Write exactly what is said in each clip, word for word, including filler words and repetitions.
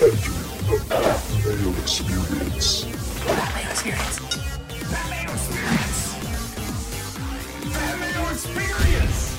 Enter the Pat Mayo Experience. Pat Mayo Experience. Pat Mayo Experience. Pat Mayo Experience.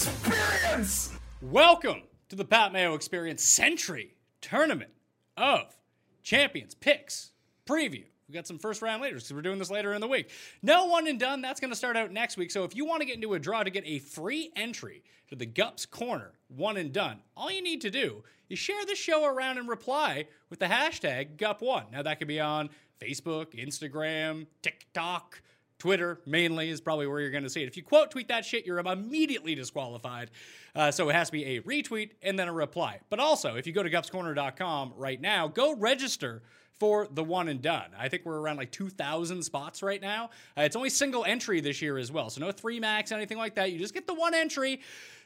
Experience. Welcome to the Pat Mayo Experience Century Tournament of Champions Picks Preview. We've got some first round leaders because we're doing this later in the week. No one and done. That's going to start out next week. So if you want to get into a draw to get a free entry to the Gupp's Corner one and done, all you need to do is share this show around and reply with the hashtag Gupp one. Now that could be on Facebook, Instagram, TikTok, Twitter mainly is probably where you're going to see it. If you quote tweet that shit, you're immediately disqualified. Uh, so it has to be a retweet and then a reply. But also, if you go to Gupps Corner dot com right now, go register for the one and done. I think we're around like two thousand spots right now. Uh, it's only single entry this year as well. So no three max, anything like that. You just get the one entry.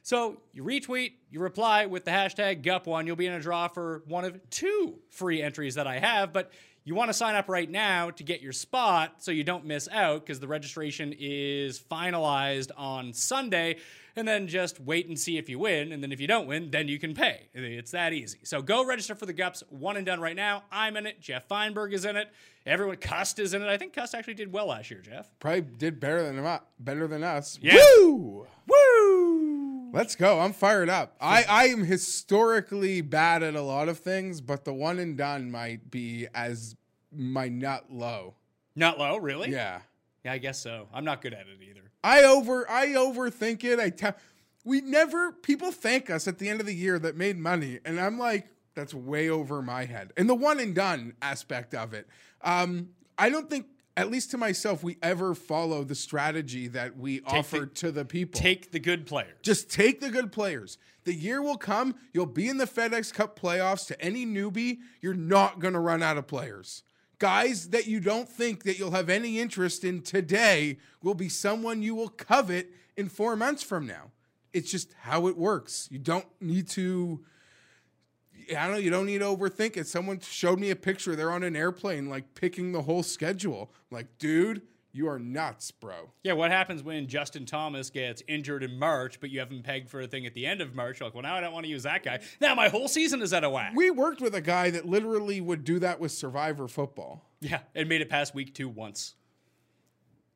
So you retweet, you reply with the hashtag Gupp one. You'll be in a draw for one of two free entries that I have. But you want to sign up right now to get your spot so you don't miss out, because the registration is finalized on Sunday. And then just wait and see if you win. And then if you don't win, then you can pay. It's that easy. So go register for the Gupp's one and done right now. I'm in it. Jeff Feinberg is in it. Everyone, Cust is in it. I think Cust actually did well last year, Jeff. Probably did better than, better than us. Yeah. Woo! Woo! Let's go. I'm fired up. I, I am historically bad at a lot of things, but the one and done might be as my nut low. Nut low? Really? Yeah. Yeah, I guess so. I'm not good at it either. I over I overthink it. I te- we never people thank us at the end of the year that made money, and I'm like, that's way over my head. And the one and done aspect of it, um, I don't think, at least to myself, we ever follow the strategy that we take offered the, to the people. Take the good players. Just take the good players. The year will come. You'll be in the FedEx Cup playoffs. To any newbie, you're not going to run out of players. Guys that you don't think that you'll have any interest in today will be someone you will covet in four months from now. It's just how it works. You don't need to, I don't know, you don't need to overthink it. Someone showed me a picture. They're on an airplane, like picking the whole schedule. I'm like, dude, you are nuts, bro. Yeah, what happens when Justin Thomas gets injured in March, but you haven't pegged for a thing at the end of March? You're like, well, now I don't want to use that guy. Now my whole season is out of whack. We worked with a guy that literally would do that with Survivor football. Yeah, and made it past week two once.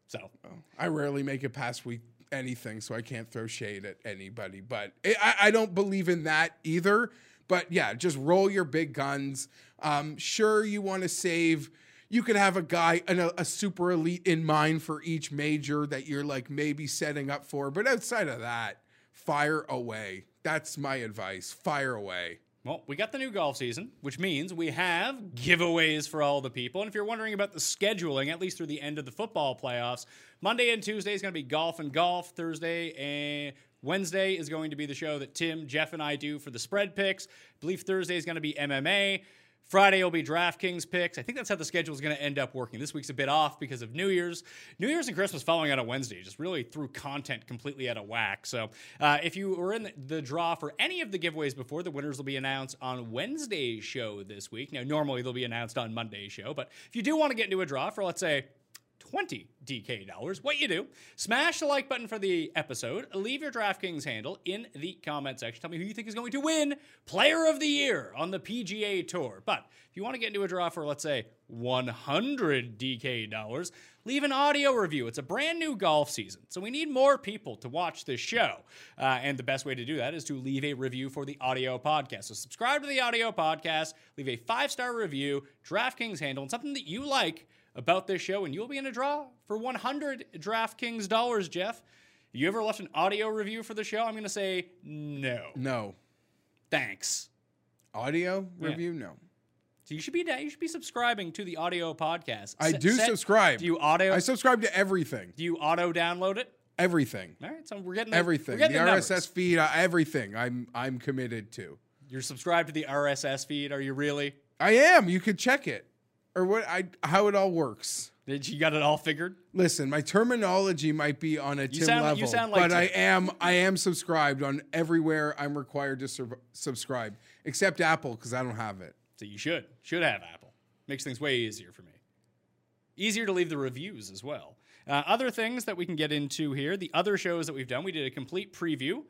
So oh, I rarely make it past week anything, so I can't throw shade at anybody. But it, I, I don't believe in that either. But, yeah, just roll your big guns. Um, sure, you want to save... You could have a guy, an, a super elite in mind for each major that you're like maybe setting up for. But outside of that, fire away. That's my advice. Fire away. Well, we got the new golf season, which means we have giveaways for all the people. And if you're wondering about the scheduling, at least through the end of the football playoffs, Monday and Tuesday is going to be golf and golf. Thursday and Wednesday is going to be the show that Tim, Jeff, and I do for the spread picks. I believe Thursday is going to be M M A. Friday will be DraftKings picks. I think that's how the schedule is going to end up working. This week's a bit off because of New Year's. New Year's and Christmas following on a Wednesday just really threw content completely out of whack. So uh, if you were in the draw for any of the giveaways before, the winners will be announced on Wednesday's show this week. Now, normally they'll be announced on Monday's show. But if you do want to get into a draw for, let's say, twenty D K dollars, what you do, smash the like button for the episode, leave your DraftKings handle in the comment section. Tell me who you think is going to win Player of the Year on the P G A Tour. But if you want to get into a draw for, let's say, one hundred D K dollars, leave an audio review. It's a brand new golf season, so we need more people to watch this show. Uh, and the best way to do that is to leave a review for the audio podcast. So subscribe to the audio podcast, leave a five-star review, DraftKings handle, and something that you like about this show, and you'll be in a draw for one hundred DraftKings dollars, Jeff. You ever left an audio review for the show? I'm going to say no. No. Thanks. Audio yeah. review? No. So you should be you should be subscribing to the audio podcast. I S- do set, subscribe. Do you audio? I subscribe to everything. Do you auto download it? Everything. All right, so we're getting the, everything. We're getting the, the R S S feed, uh, everything. I'm I'm committed to. You're subscribed to the R S S feed. Are you really? I am. You could check it. Or what? I how it all works. Did you got it all figured? Listen, my terminology might be on a you Tim sound, level, you sound like but Tim. I am I am subscribed on everywhere I'm required to sur- subscribe, except Apple because I don't have it. So you should should have Apple. Makes things way easier for me. Easier to leave the reviews as well. Uh, other things that we can get into here. The other shows that we've done, we did a complete preview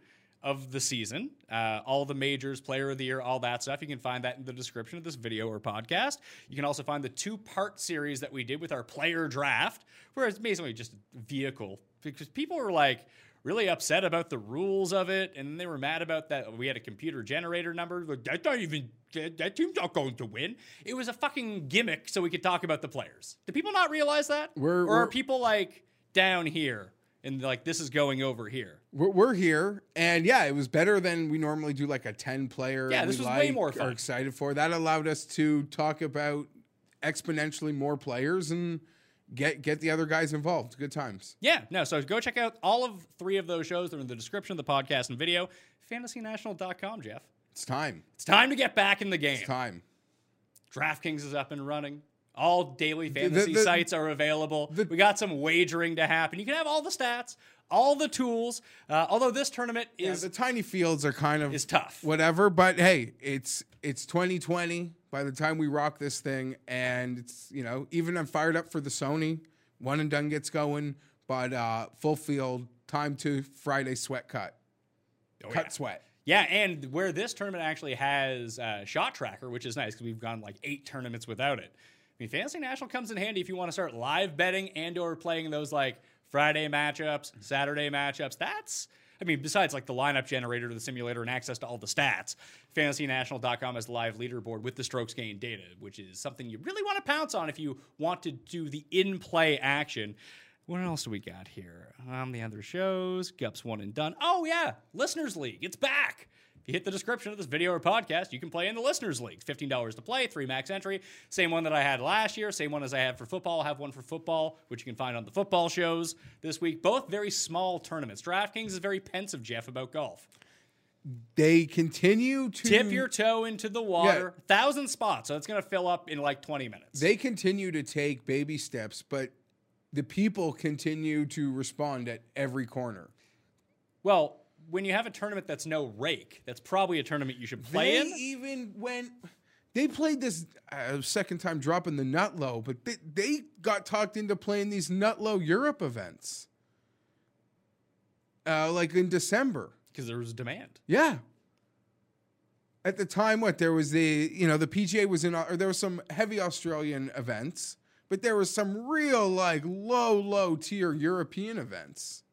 of the season, uh, all the majors, player of the year, all that stuff. You can find that in the description of this video or podcast. You can also find the two-part series that we did with our player draft, where it's basically just a vehicle, because people were like really upset about the rules of it, and they were mad about that we had a computer generator number. Like, that's not even, that team's not going to win. It was a fucking gimmick so we could talk about the players. Do people not realize that? We're, or are we're, people like down here? And like, this is going over here. We're here. And yeah, it was better than we normally do, like a ten player. Yeah, this was like, way more fun. Are excited for. That allowed us to talk about exponentially more players and get get the other guys involved. Good times. Yeah, no, so go check out all of three of those shows. They're in the description of the podcast and video. fantasy national dot com, Jeff. It's time. It's time to get back in the game. It's time. DraftKings is up and running. All daily fantasy the, the, sites are available. The, we got some wagering to happen. You can have all the stats, all the tools. Uh, although this tournament is yeah, the tiny fields are kind of is tough, whatever. But hey, it's it's twenty twenty by the time we rock this thing, and it's you know even I'm fired up for the Sony one and done gets going, but uh, full field time to Friday sweat cut, oh, cut yeah. sweat. Yeah, and where this tournament actually has uh, shot tracker, which is nice because we've gone like eight tournaments without it. I mean, Fantasy National comes in handy if you want to start live betting and or playing those, like, Friday matchups, Saturday matchups. That's, I mean, besides, like, the lineup generator, the simulator, and access to all the stats, fantasy national dot com has the live leaderboard with the strokes gained data, which is something you really want to pounce on if you want to do the in-play action. What else do we got here? Um, the other shows, Gupp's One and Done. Oh, yeah, Listeners League. It's back. You hit the description of this video or podcast, you can play in the Listeners League. fifteen dollars to play, three max entry. Same one that I had last year, same one as I had for football. I'll have one for football, which you can find on the football shows this week. Both very small tournaments. DraftKings is very pensive, Jeff, about golf. They continue to... Tip your toe into the water. Yeah. Thousand spots, so it's going to fill up in like twenty minutes. They continue to take baby steps, but the people continue to respond at every corner. Well... When you have a tournament that's no rake, that's probably a tournament you should play they in. Even when they played this uh, second time dropping the nut low, but they, they got talked into playing these nut low Europe events, uh, like in December, because there was demand. Yeah. At the time, what there was the you know the P G A was in, or there were some heavy Australian events, but there was some real like low low tier European events.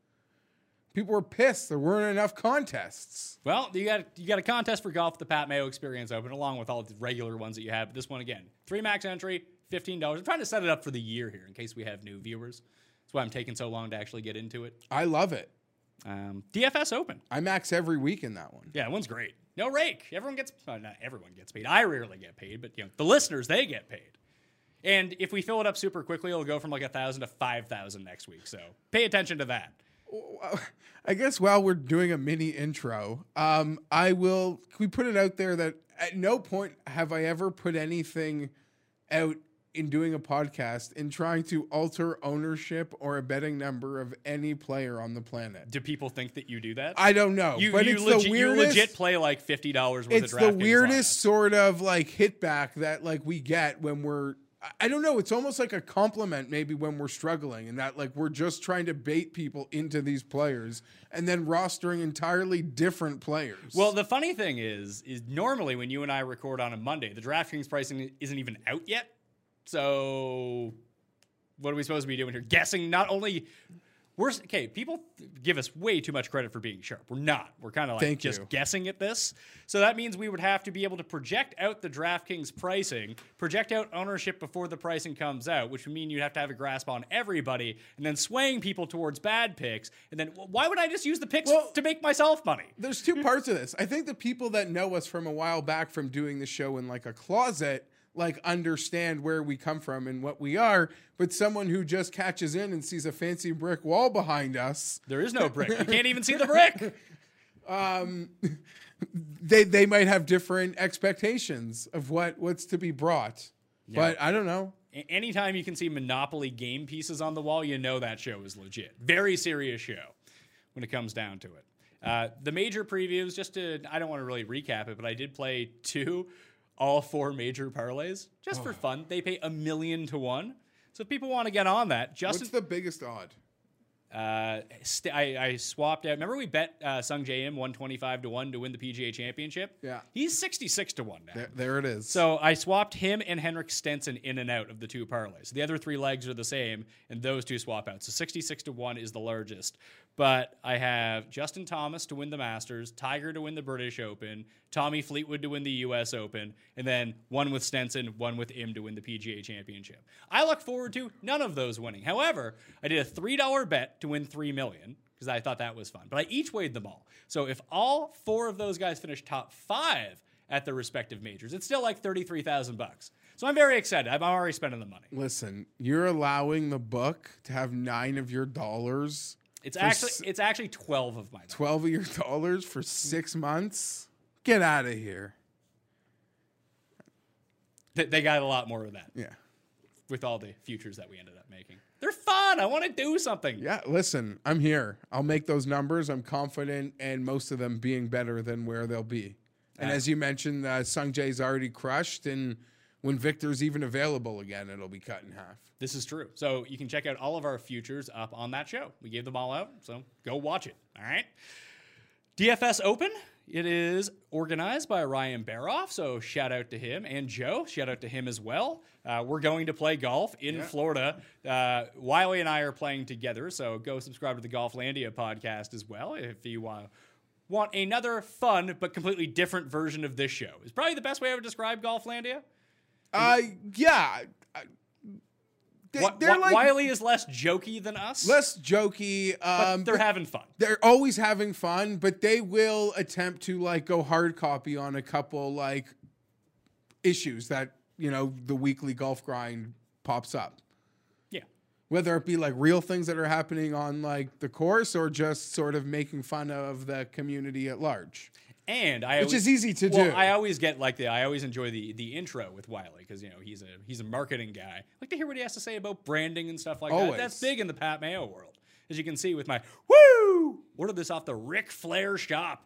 People were pissed there weren't enough contests. Well, you got you got a contest for golf at the Pat Mayo Experience Open, along with all the regular ones that you have. But this one, again, three max entry, fifteen dollars. I'm trying to set it up for the year here in case we have new viewers. That's why I'm taking so long to actually get into it. I love it. Um, D F S Open. I max every week in that one. Yeah, that one's great. No rake. Everyone gets, well, not everyone gets paid. I rarely get paid, but you know the listeners, they get paid. And if we fill it up super quickly, it'll go from like one thousand to five thousand next week. So pay attention to that. I guess while we're doing a mini intro, um, I will, can we put it out there that at no point have I ever put anything out in doing a podcast in trying to alter ownership or a betting number of any player on the planet. Do people think that you do that? I don't know. You, but you, it's legi- the weirdest, you legit play like fifty dollars worth of DraftKings. It's the weirdest sort of like hit back that like we get when we're, I don't know. It's almost like a compliment maybe when we're struggling and that like we're just trying to bait people into these players and then rostering entirely different players. Well, the funny thing is, is normally when you and I record on a Monday, the DraftKings pricing isn't even out yet. So what are we supposed to be doing here? Guessing not only... We're okay. People give us way too much credit for being sharp. We're not. We're kind of like Thank just you. guessing at this. So that means we would have to be able to project out the DraftKings pricing, project out ownership before the pricing comes out, which would mean you'd have to have a grasp on everybody, and then swaying people towards bad picks. And then why would I just use the picks well, to make myself money? There's two parts of this. I think the people that know us from a while back from doing the show in like a closet. Like understand where we come from and what we are, but someone who just catches in and sees a fancy brick wall behind us. There is no brick. You can't even see the brick. Um, they they might have different expectations of what, what's to be brought, yeah. But I don't know. A- anytime you can see Monopoly game pieces on the wall, you know that show is legit. Very serious show when it comes down to it. Uh, the major previews, just to, I don't want to really recap it, but I did play two. All four major parlays, just oh. for fun. They pay a million to one. So if people want to get on that, Justin... What's the biggest odd? Uh, st- I, I swapped out. Remember we bet uh, Sung J M one twenty-five to one to win the P G A Championship? Yeah. He's sixty-six to one now. There, there it is. So I swapped him and Henrik Stenson in and out of the two parlays. The other three legs are the same, and those two swap out. So sixty-six to one is the largest. But I have Justin Thomas to win the Masters, Tiger to win the British Open, Tommy Fleetwood to win the U S Open, and then one with Stenson, one with him to win the P G A Championship. I look forward to none of those winning. However, I did a three dollar bet to win three million dollars because I thought that was fun. But I each weighed them all. So if all four of those guys finish top five at their respective majors, it's still like thirty-three thousand dollars bucks. So I'm very excited. I'm already spending the money. Listen, you're allowing the book to have nine of your dollars. It's actually s- it's actually twelve of my dollars. twelve of your dollars for six months? Get out of here. Th- they got a lot more of that. Yeah. With all the futures that we ended up making. They're fun. I want to do something. Yeah, listen, I'm here. I'll make those numbers. I'm confident, and most of them being better than where they'll be. And uh, as you mentioned, uh, Sung Jae's already crushed, and when Victor's even available again, it'll be cut in half. This is true. So you can check out all of our futures up on that show. We gave them all out, so go watch it. All right? D F S Open. It is organized by Ryan Baroff, so shout out to him. And Joe, shout out to him as well. Uh, we're going to play golf in yeah. Florida. Uh, Wiley and I are playing together, so go subscribe to the Golflandia podcast as well if you uh, want another fun but completely different version of this show. It's probably the best way I would describe Golflandia. Uh, yeah. They, what, what, like, Wiley is less jokey than us. Less jokey. Um, but they're having fun. They're always having fun, but they will attempt to like go hard copy on a couple like issues that, you know, the weekly golf grind pops up. Yeah. Whether it be like real things that are happening on like the course or just sort of making fun of the community at large. And I, which always, is easy to well, do. I always get like the I always enjoy the the intro with Wiley because you know he's a he's a marketing guy. I like to hear what he has to say about branding and stuff like always. that. That's big in the Pat Mayo world, as you can see with my woo. Ordered this off the Ric Flair shop.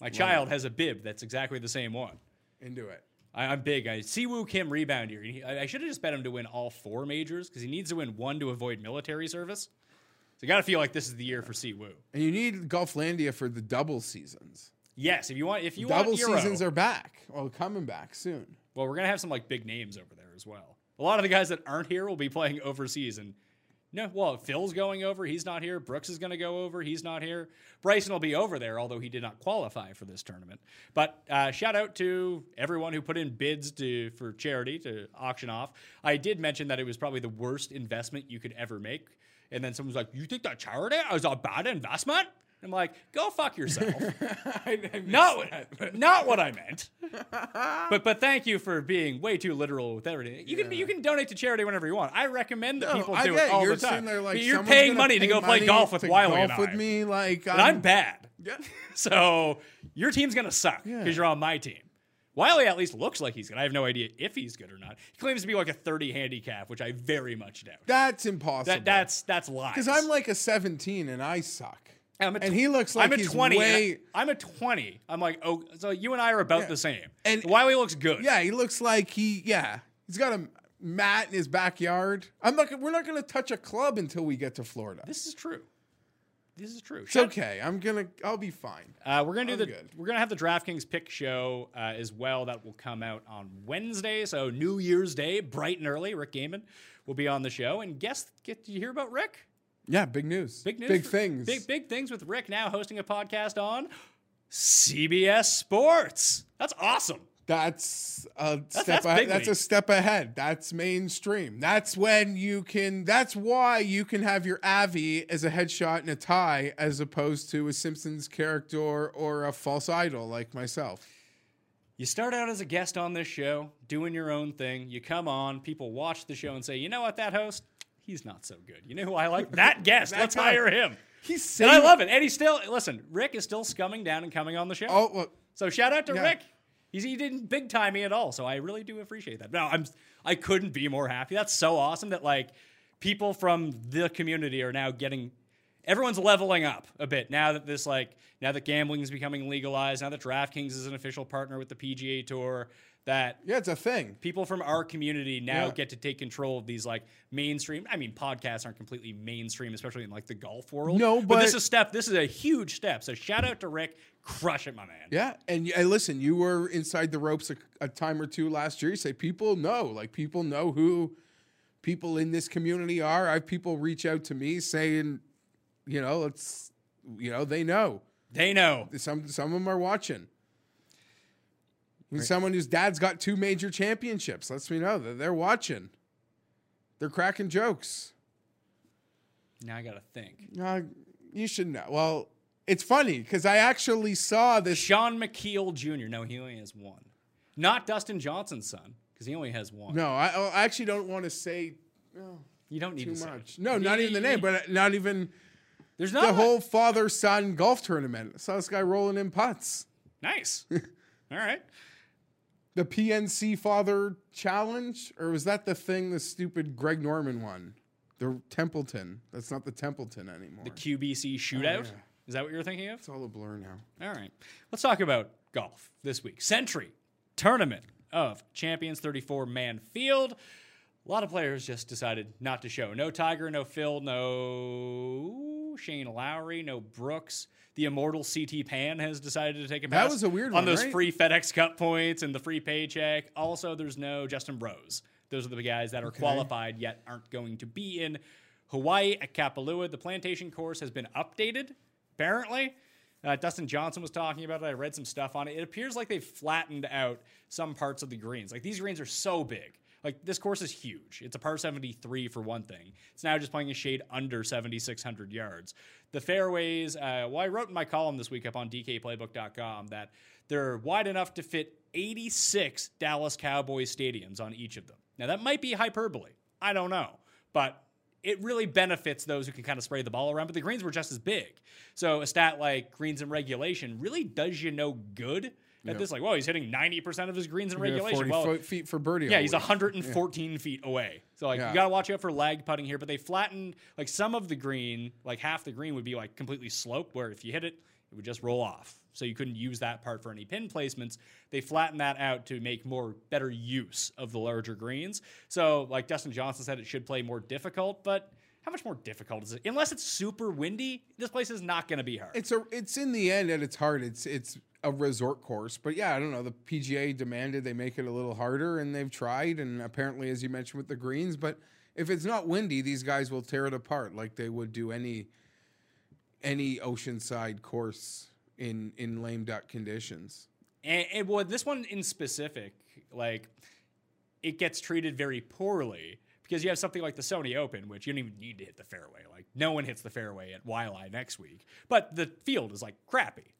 My Love child it. has a bib that's exactly the same one. Into it. I, I'm big. I Siwoo Kim rebound here. He, I, I should have just bet him to win all four majors because he needs to win one to avoid military service. So you got to feel like this is the year for Siwoo. And you need Golflandia for the double seasons. Yes, if you want, if you double want double seasons are back. Well, coming back soon. Well, we're gonna have some like big names over there as well. A lot of the guys that aren't here will be playing overseas, and no, well, Phil's going over. He's not here. Brooks is gonna go over. He's not here. Bryson will be over there, although he did not qualify for this tournament. But uh, shout out to everyone who put in bids to for charity to auction off. I did mention that it was probably the worst investment you could ever make, and then someone's like, "You think that charity is a bad investment?" I'm like, go fuck yourself. I, I not, that, not what I meant. but but thank you for being way too literal with everything. You yeah. can you can donate to charity whenever you want. I recommend that no, people I do it all you're the time. Like, but you're paying money pay to go money play golf with Wiley golf and I. With me, like, um, and I'm bad. Yeah. So your team's going to suck because yeah. you're on my team. Wiley at least looks like he's good. I have no idea if he's good or not. He claims to be like a thirty handicap, which I very much doubt. That's impossible. That, that's, that's lies. Because I'm like a seventeen and I suck. I'm a tw- and he looks like I'm a he's twenty. Way... I, I'm a twenty. I'm like, oh, so you and I are about yeah. the same. And Wiley looks good. Yeah, he looks like he, yeah, he's got a mat in his backyard. I'm not. We're not going to touch a club until we get to Florida. This is true. This is true. It's Shut okay. I'm gonna. I'll be fine. Uh, we're gonna do I'm the. Good. We're gonna have the DraftKings pick show uh, as well. That will come out on Wednesday. So New Year's Day, bright and early. Rick Gaiman will be on the show. And guess, get did you hear about Rick? Yeah, big news. Big news. Big things. Big big things with Rick now hosting a podcast on C B S Sports. That's awesome. That's a that's, step that's ahead. That's a step ahead. That's mainstream. That's when you can that's why you can have your Avi as a headshot and a tie as opposed to a Simpsons character or a false idol like myself. You start out as a guest on this show, doing your own thing. You come on, people watch the show and say, "You know what, that host? He's not so good. You know who I like? That guest. that Let's guy. hire him." He's saying, and I love it. And he's still, listen, Rick is still scumming down and coming on the show. Oh, well, so shout out to yeah. Rick. He's, he didn't big time me at all. So I really do appreciate that. No, I'm, I couldn't be more happy. That's so awesome that like people from the community are now getting everyone's leveling up a bit now that this, like, now that gambling is becoming legalized, now that DraftKings is an official partner with the P G A Tour, that yeah, it's a thing. People from our community now yeah. get to take control of these, like, mainstream. I mean, podcasts aren't completely mainstream, especially in, like, the golf world. No, but, but this is a step. This is a huge step. So shout out to Rick. Crush it, my man. Yeah, and, and listen, you were inside the ropes a, a time or two last year. You say people know, like, people know who people in this community are. I have people reach out to me saying, you know, let's, you know, they know, they know. Some some of them are watching. Right. Someone whose dad's got two major championships lets me know that they're watching. They're cracking jokes. Now I got to think. Uh, you should know. Well, it's funny because I actually saw this. Sean McKeel Junior No, he only has one. Not Dustin Johnson's son because he only has one. No, I, I actually don't want to say oh, you don't need too to much. Say it. No, you, not you, even the name, you, but not even there's not the much. Whole father-son golf tournament. I saw this guy rolling in putts. Nice. All right. The P N C Father Challenge, or was that the thing the stupid Greg Norman won? The Templeton. That's not the Templeton anymore. The Q B C Shootout? Oh, yeah. Is that what you're thinking of? It's all a blur now. All right. Let's talk about golf this week. Century Tournament of Champions, thirty-four man field. A lot of players just decided not to show. No Tiger, no Phil, no Shane Lowry, no Brooks. The immortal C T Pan has decided to take a pass. That was a weird on one, those right? free FedEx Cup points and the free paycheck. Also, there's no Justin Rose. Those are the guys that are okay. qualified yet aren't going to be in Hawaii at Kapalua. The plantation course has been updated, apparently. Uh, Dustin Johnson was talking about it. I read some stuff on it. It appears like they've flattened out some parts of the greens. Like, these greens are so big. Like, this course is huge. It's a par seventy-three for one thing. It's now just playing a shade under seventy-six hundred yards. The fairways, uh, well, I wrote in my column this week up on D K playbook dot com that they're wide enough to fit eighty-six Dallas Cowboys stadiums on each of them. Now, that might be hyperbole. I don't know. But it really benefits those who can kind of spray the ball around. But the greens were just as big. So a stat like greens in regulation really does you no good. At yep. this, like, whoa, he's hitting ninety percent of his greens in regulation. forty well, feet for birdie. Yeah, he's one hundred fourteen yeah. feet away. So, like, yeah. you got to watch out for lag putting here. But they flattened, like, some of the green, like, half the green would be, like, completely sloped, where if you hit it, it would just roll off. So you couldn't use that part for any pin placements. They flattened that out to make more better use of the larger greens. So, like Dustin Johnson said, it should play more difficult, but how much more difficult is it? Unless it's super windy, this place is not going to be hard. It's a, it's in the end at its heart, it's it's a resort course, but yeah, I don't know. The P G A demanded they make it a little harder, and they've tried. And apparently, as you mentioned with the greens, but if it's not windy, these guys will tear it apart like they would do any any oceanside course in in lame duck conditions. And, and well, this one in specific, like, it gets treated very poorly. Because you have something like the Sony Open, which you don't even need to hit the fairway. Like, no one hits the fairway at Wiley next week. But the field is, like, crappy.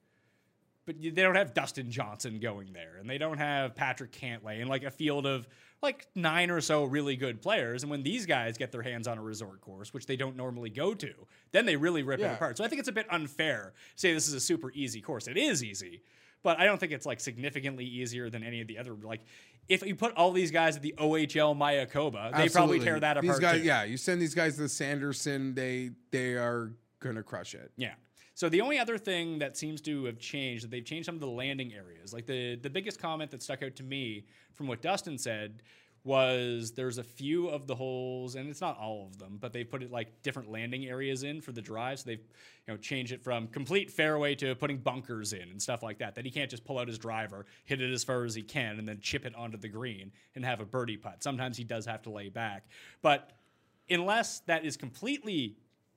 But you, they don't have Dustin Johnson going there. And they don't have Patrick Cantlay. And, like, a field of, like, nine or so really good players. And when these guys get their hands on a resort course, which they don't normally go to, then they really rip yeah. it apart. So I think it's a bit unfair to say this is a super easy course. It is easy. But I don't think it's, like, significantly easier than any of the other, like, if you put all these guys at the O H L Mayakoba, they Absolutely. probably tear that apart. These guys, too. Yeah, you send these guys to the Sanderson, they they are gonna crush it. Yeah. So the only other thing that seems to have changed, that they've changed some of the landing areas. Like, the the biggest comment that stuck out to me from what Dustin said was there's a few of the holes, and it's not all of them, but they put it, like, different landing areas in for the drive. So they've, you know, changed it from complete fairway to putting bunkers in and stuff like that, that he can't just pull out his driver, hit it as far as he can, and then chip it onto the green and have a birdie putt. Sometimes he does have to lay back. But unless that is completely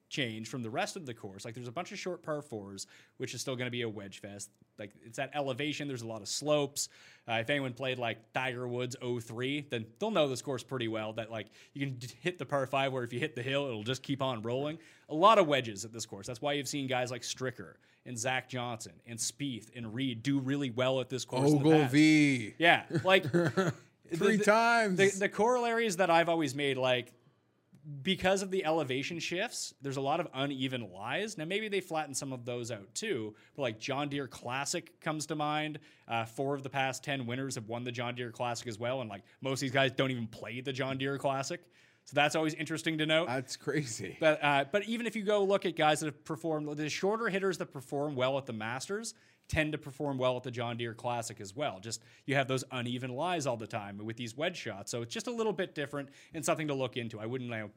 change from the rest of the course. Like, there's a bunch of short par fours, which is still going to be a wedge fest. Like, it's at elevation. There's a lot of slopes. Uh, if anyone played, like, Tiger Woods oh three, then they'll know this course pretty well, that, like, you can hit the par five where if you hit the hill, it'll just keep on rolling. A lot of wedges at this course. That's why you've seen guys like Stricker and Zach Johnson and Spieth and Reed do really well at this course. Ogilvy. Yeah. Like, Three the, the, times. The, the corollaries that I've always made, like, because of the elevation shifts, there's a lot of uneven lies. Now, maybe they flatten some of those out too, but, like, John Deere Classic comes to mind. Uh, four of the past ten winners have won the John Deere Classic as well, and, like, most of these guys don't even play the John Deere Classic. So that's always interesting to note. That's crazy. But uh, but even if you go look at guys that have performed, the shorter hitters that perform well at the Masters tend to perform well at the John Deere Classic as well. Just you have those uneven lies all the time with these wedge shots. So it's just a little bit different and something to look into. I wouldn't know.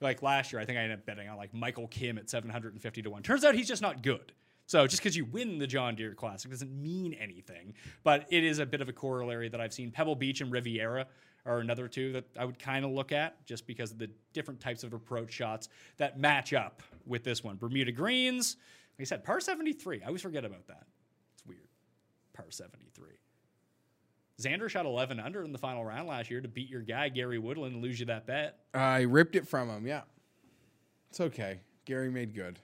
Like last year, I think I ended up betting on like Michael Kim at seven hundred fifty to one. Turns out he's just not good. So just because you win the John Deere Classic doesn't mean anything, but it is a bit of a corollary that I've seen. Pebble Beach and Riviera are another two that I would kind of look at just because of the different types of approach shots that match up with this one. Bermuda greens, like I said, par seventy-three. I always forget about that. It's weird. Par seventy-three. Xander shot eleven under in the final round last year to beat your guy, Gary Woodland, and lose you that bet. I uh, ripped it from him, yeah. It's okay. Gary made good.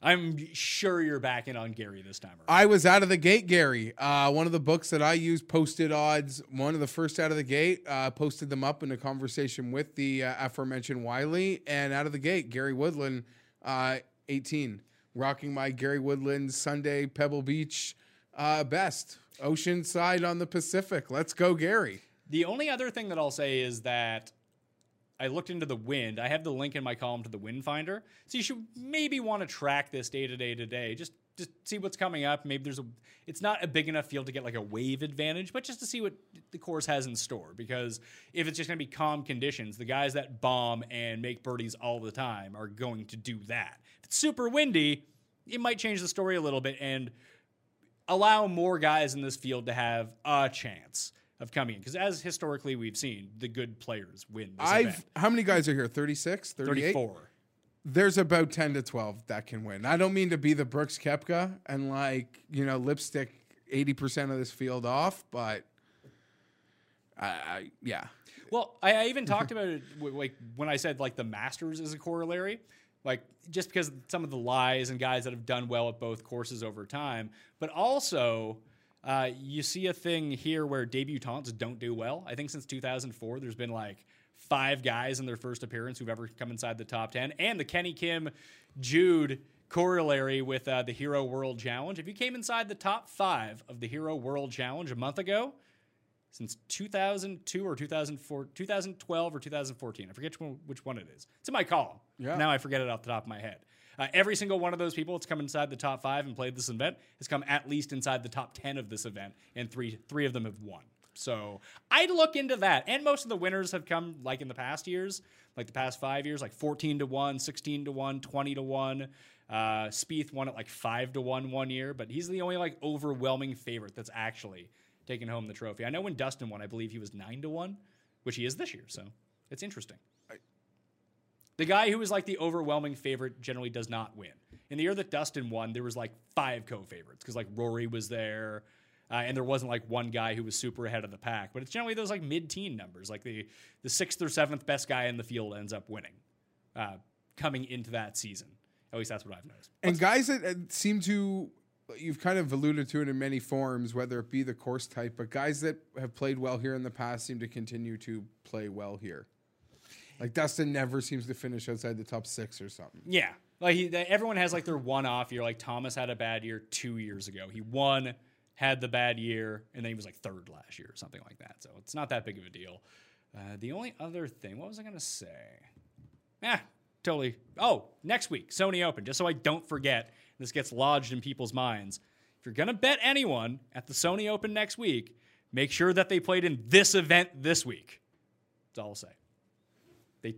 I'm sure you're back in on Gary this time around. I was out of the gate, Gary. Uh, one of the books that I use, Posted Odds, one of the first out of the gate, uh, posted them up in a conversation with the uh, aforementioned Wiley, and out of the gate, Gary Woodland, uh, eighteen. Rocking my Gary Woodland Sunday Pebble Beach uh, best. Oceanside on the Pacific. Let's go, Gary. The only other thing that I'll say is that I looked into the wind. I have the link in my column to the wind finder. So you should maybe want to track this day to day to day. Just just see what's coming up. Maybe there's a it's not a big enough field to get like a wave advantage, but just to see what the course has in store. Because if it's just going to be calm conditions, the guys that bomb and make birdies all the time are going to do that. If it's super windy, it might change the story a little bit and allow more guys in this field to have a chance of coming in. Because as historically we've seen, the good players win this I've, event. How many guys are here? thirty-six? thirty-eight? thirty-four. There's about ten to twelve that can win. I don't mean to be the Brooks Koepka and like, you know, lipstick eighty percent of this field off, but I, I yeah. Well, I, I even talked about it like when I said like the Masters is a corollary. Like, just because of some of the lies and guys that have done well at both courses over time. But also, uh, you see a thing here where debutantes don't do well. I think since two thousand four, there's been like five guys in their first appearance who've ever come inside the top ten. And the Kenny Kim, Jude corollary with uh, the Hero World Challenge. If you came inside the top five of the Hero World Challenge a month ago, since two thousand two or two thousand four, two thousand twelve or two thousand fourteen. I forget which one it is. It's in my column. Yeah. Now I forget it off the top of my head. Uh, every single one of those people that's come inside the top five and played this event has come at least inside the top ten of this event, and three three of them have won. So I'd look into that. And most of the winners have come, like in the past years, like the past five years, like fourteen to one, sixteen to one, twenty to one. Uh, Spieth won at like five to one one year, but he's the only like overwhelming favorite that's actually taking home the trophy. I know when Dustin won, I believe he was nine to one, which he is this year. So it's interesting. Right. The guy who is like the overwhelming favorite generally does not win. In the year that Dustin won, there was like five co-favorites because like Rory was there, uh, and there wasn't like one guy who was super ahead of the pack. But it's generally those like mid-teen numbers, like the the sixth or seventh best guy in the field ends up winning, uh, coming into that season. At least that's what I've noticed. Let's and guys that uh, seem to. You've kind of alluded to it in many forms, whether it be the course type, but guys that have played well here in the past seem to continue to play well here. Like Dustin never seems to finish outside the top six or something. Yeah. Like he, everyone has like their one off year. Like Thomas had a bad year two years ago. He won, had the bad year, and then he was like third last year or something like that. So it's not that big of a deal. Uh, the only other thing, what was I going to say? Ah, totally. Oh, next week, Sony Open, just so I don't forget. This gets lodged in people's minds. If you're going to bet anyone at the Sony Open next week, make sure that they played in this event this week. That's all I'll say. They,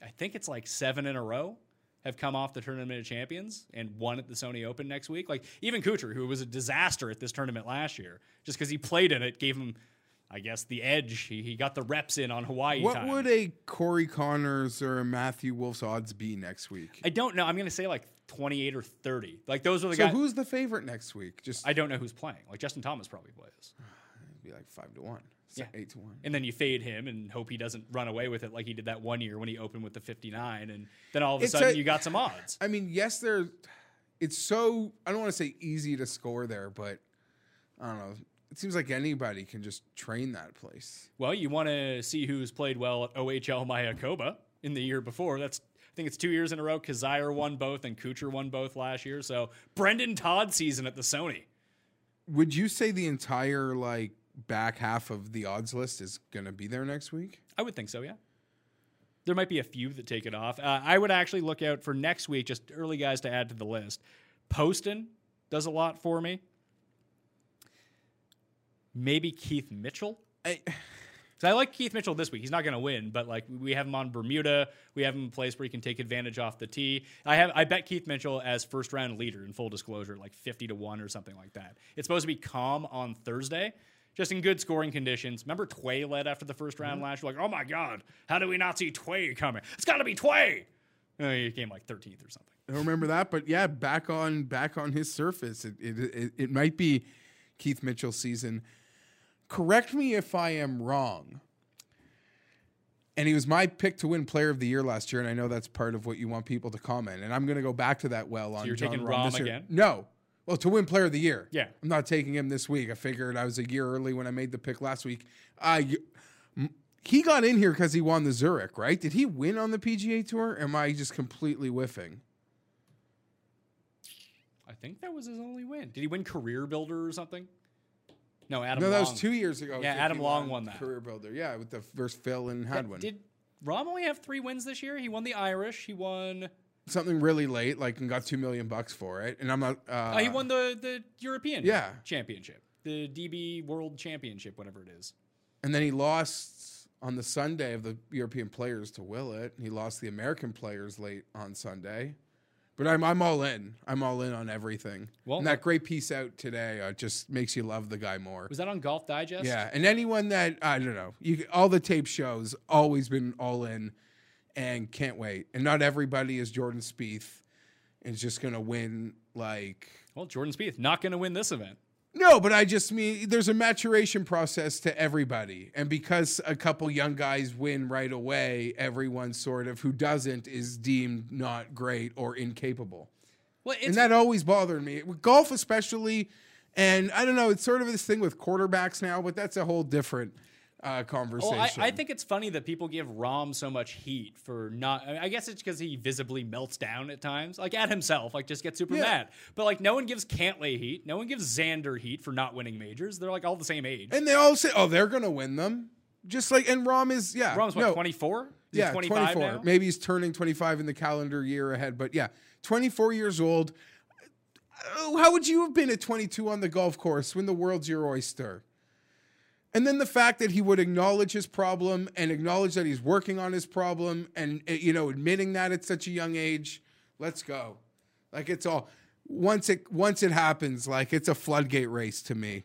I think it's like seven in a row have come off the Tournament of Champions and won at the Sony Open next week. Like even Kuchar, who was a disaster at this tournament last year, just because he played in it gave him, I guess, the edge. He, he got the reps in on Hawaii what time. What would a Corey Connors or a Matthew Wolff's odds be next week? I don't know. I'm going to say like twenty-eight or thirty. Like those are the so guys. So who's the favorite next week? Just I don't know who's playing. Like Justin Thomas probably plays. It'd be like five to one. Yeah. Like eight to one. And then you fade him and hope he doesn't run away with it like he did that one year when he opened with the fifty-nine, and then all of a it's sudden a, you got some odds. I mean, yes, there. It's so I don't want to say easy to score there, but I don't know. It seems like anybody can just train that place. Well, you want to see who's played well at O H L Mayakoba in the year before. That's I think it's two years in a row. Kazire won both and Kuchar won both last year. So Brendan Todd season at the Sony. Would you say the entire like back half of the odds list is going to be there next week? I would think so, yeah. There might be a few that take it off. Uh, I would actually look out for next week, just early guys to add to the list. Poston does a lot for me. Maybe Keith Mitchell. I, I like Keith Mitchell this week. He's not going to win, but like we have him on Bermuda. We have him in a place where he can take advantage off the tee. I have I bet Keith Mitchell as first round leader in full disclosure, like fifty to one or something like that. It's supposed to be calm on Thursday. Just in good scoring conditions. Remember Tway led after the first round mm-hmm. last year? Like, oh my God, how do we not see Tway coming? It's got to be Tway. Oh, he came like thirteenth or something. I don't remember that, but yeah, back on back on his surface. It, it it it might be Keith Mitchell's season. Correct me if I am wrong. And he was my pick to win Player of the Year last year, and I know that's part of what you want people to comment. And I'm going to go back to that well so on. You're John taking Rahm again? Year. No. Well, to win Player of the Year. Yeah. I'm not taking him this week. I figured I was a year early when I made the pick last week. Uh, he got in here because he won the Zurich, right? Did he win on the P G A Tour? Or am I just completely whiffing? I think that was his only win. Did he win Career Builder or something? No, Adam Long. No, that Long. was two years ago. Yeah, Adam Long won, won that. Career Builder, yeah, with the first Phil and Hadwin. Did Rahm only have three wins this year? He won the Irish. He won... something really late, like, and got two million bucks for it. And I'm not. Uh, oh, he won the the European yeah. championship, the D B World Championship, whatever it is. And then he lost on the Sunday of the European Players to Willett. He lost the American Players late on Sunday. But I'm I'm all in. I'm all in on everything. Well, and that great piece out today uh, just makes you love the guy more. Was that on Golf Digest? Yeah. And anyone that I don't know, you, all the tape shows always been all in. And can't wait. And not everybody is Jordan Spieth is just going to win like... Well, Jordan Spieth not going to win this event. No, but I just mean there's a maturation process to everybody. And because a couple young guys win right away, everyone sort of who doesn't is deemed not great or incapable. Well, and that always bothered me. With golf especially, and I don't know, it's sort of this thing with quarterbacks now, but that's a whole different... Uh, conversation. Well, I, I think it's funny that people give Rahm so much heat for not. I mean, I guess it's because he visibly melts down at times, like at himself, like just gets super yeah. mad. But like, no one gives Cantlay heat. No one gives Xander heat for not winning majors. They're like all the same age, and they all say, "Oh, they're gonna win them." Just like, and Rahm is yeah. Rahm's what twenty-four? No. Yeah, twenty-four. Now? Maybe he's turning twenty-five in the calendar year ahead. But yeah, twenty-four years old. How would you have been at twenty-two on the golf course when the world's your oyster? And then the fact that he would acknowledge his problem and acknowledge that he's working on his problem and, you know, admitting that at such a young age, let's go. Like, it's all once it once it happens, like it's a floodgate race to me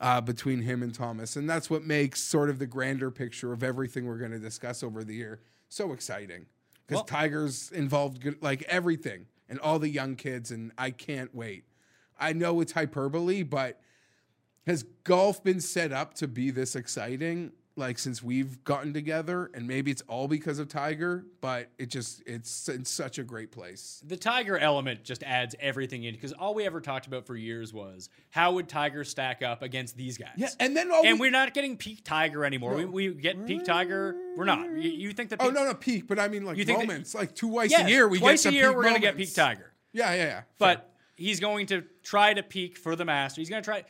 uh, between him and Thomas. And that's what makes sort of the grander picture of everything we're going to discuss over the year so exciting because well, Tiger's involved, good, like everything and all the young kids. And I can't wait. I know it's hyperbole, but. Has golf been set up to be this exciting, like, since we've gotten together? And maybe it's all because of Tiger, but it just, it's in such a great place. The Tiger element just adds everything in, because all we ever talked about for years was, how would Tiger stack up against these guys? Yeah, and then all and we, we're not getting peak Tiger anymore. No. We, we get peak Tiger. We're not. You, you think that peak... Oh, no, no, peak, but I mean, like, moments. That, like, twice yeah, a year we twice get Twice a year we're going to get peak Tiger. Yeah, yeah, yeah. But fair. He's going to try to peak for the Masters. He's going to try...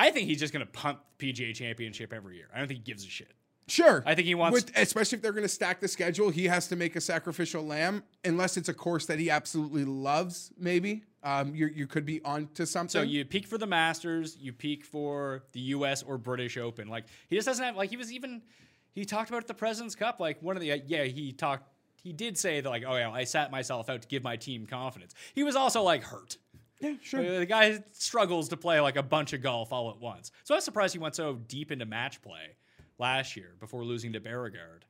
I think he's just going to punt the P G A Championship every year. I don't think he gives a shit. Sure. I think he wants... With, especially if they're going to stack the schedule, he has to make a sacrificial lamb, unless it's a course that he absolutely loves, maybe. Um, you you could be on to something. So you peak for the Masters, you peak for the U S or British Open. Like, he just doesn't have... Like, he was even... He talked about it at the President's Cup. Like, one of the... Uh, yeah, he talked... He did say that, like, oh, yeah, I sat myself out to give my team confidence. He was also, like, hurt. Yeah, sure. The guy struggles to play like a bunch of golf all at once. So I was surprised he went so deep into match play last year before losing to Beauregard.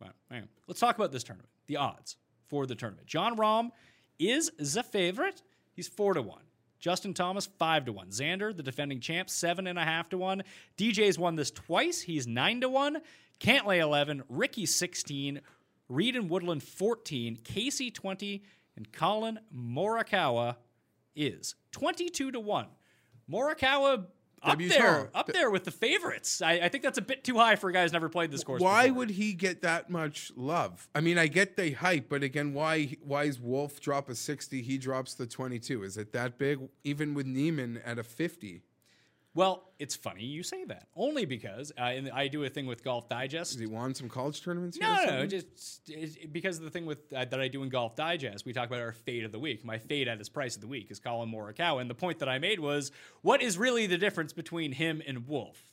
But man, let's talk about this tournament. The odds for the tournament. John Rahm is the favorite. He's four to one. Justin Thomas five to one. Xander, the defending champ, seven and a half to one. D J's won this twice. He's nine to one. Cantlay eleven. Ricky sixteen. Reed and Woodland fourteen. Casey twenty. And Colin Morikawa is twenty-two to one. Morikawa up W's there, hard. up there with the favorites. I, I think that's a bit too high for a guy who's never played this course. Why before. would he get that much love? I mean, I get they hype, but again, why? Why is Wolff drop a sixty? He drops the twenty-two. Is it that big? Even with Niemann at a fifty. Well, it's funny you say that. Only because uh, and I do a thing with Golf Digest. Does he won some college tournaments? Here no, no, no, just it, because of the thing with uh, that I do in Golf Digest. We talk about our fade of the week. My fade at his price of the week is Colin Morikawa, and the point that I made was, what is really the difference between him and Wolff?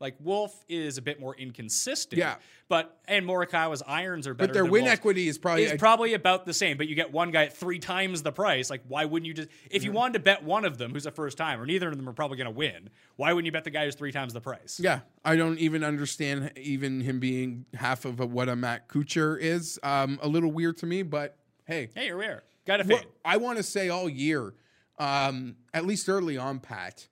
Like, Wolff is a bit more inconsistent. Yeah. But, and Morikawa's irons are better. But their than win Wolf's. equity is probably... It's probably about the same, but you get one guy at three times the price. Like, why wouldn't you just... If mm-hmm. you wanted to bet one of them who's a first-timer, neither of them are probably going to win, why wouldn't you bet the guy who's three times the price? Yeah. I don't even understand even him being half of a, what a Matt Kuchar is. Um, a little weird to me, but hey. Hey, you're weird. Got to fit. I want to say all year, um, at least early on, Pat...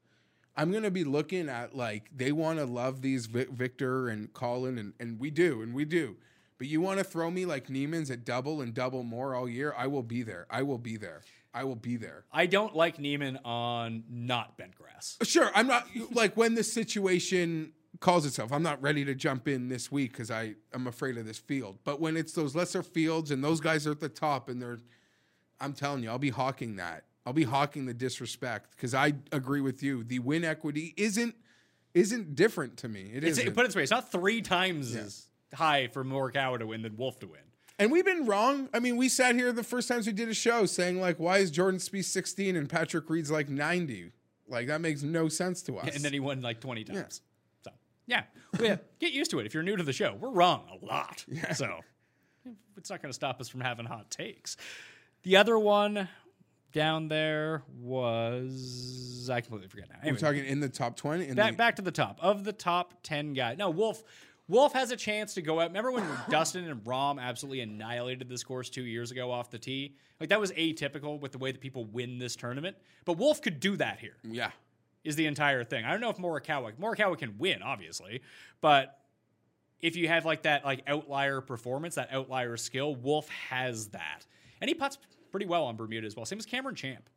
I'm going to be looking at, like, they want to love these Vic- Victor and Colin, and, and we do, and we do. But you want to throw me, like, Niemann's at double and double more all year? I will be there. I will be there. I will be there. I don't like Niemann on not bent grass. Sure. I'm not, like, when the situation calls itself, I'm not ready to jump in this week because I'm afraid of this field. But when it's those lesser fields and those guys are at the top and they're, I'm telling you, I'll be hawking that. I'll be hawking the disrespect because I agree with you. The win equity isn't isn't different to me. It is. It, put it this way, it's not three times yeah. as high for Morikawa to win than Wolff to win. And we've been wrong. I mean, we sat here the first times we did a show saying, like, why is Jordan Spieth sixteen and Patrick Reed's like ninety? Like, that makes no sense to us. Yeah, and then he won like twenty times. Yeah. So yeah, well, yeah. Get used to it. If you're new to the show, we're wrong a lot. Yeah. So it's not going to stop us from having hot takes. The other one. Down there was... I completely forget now. Anyway, we're talking in the top twenty? In back, the... back to the top. Of the top ten guys. No, Wolff Wolff has a chance to go out. Remember when Dustin and Rom absolutely annihilated this course two years ago off the tee? Like, that was atypical with the way that people win this tournament. But Wolff could do that here. Yeah. Is the entire thing. I don't know if Morikawa... Morikawa can win, obviously. But if you have, like, that like outlier performance, that outlier skill, Wolff has that. And he putts... pretty well on Bermuda as well. Same as Cameron Champ.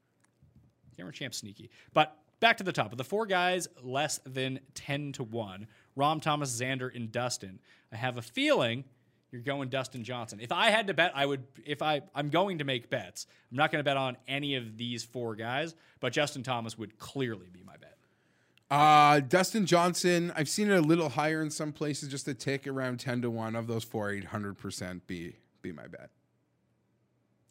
Cameron Champ's sneaky. But back to the top. Of the four guys less than ten to one, Rom, Thomas, Xander, and Dustin. I have a feeling you're going Dustin Johnson. If I had to bet, I would. If I, I'm going to make bets. I'm not going to bet on any of these four guys, but Justin Thomas would clearly be my bet. Uh, Dustin Johnson, I've seen it a little higher in some places, just a tick around ten to one. Of those four, I'd one hundred percent be, be my bet.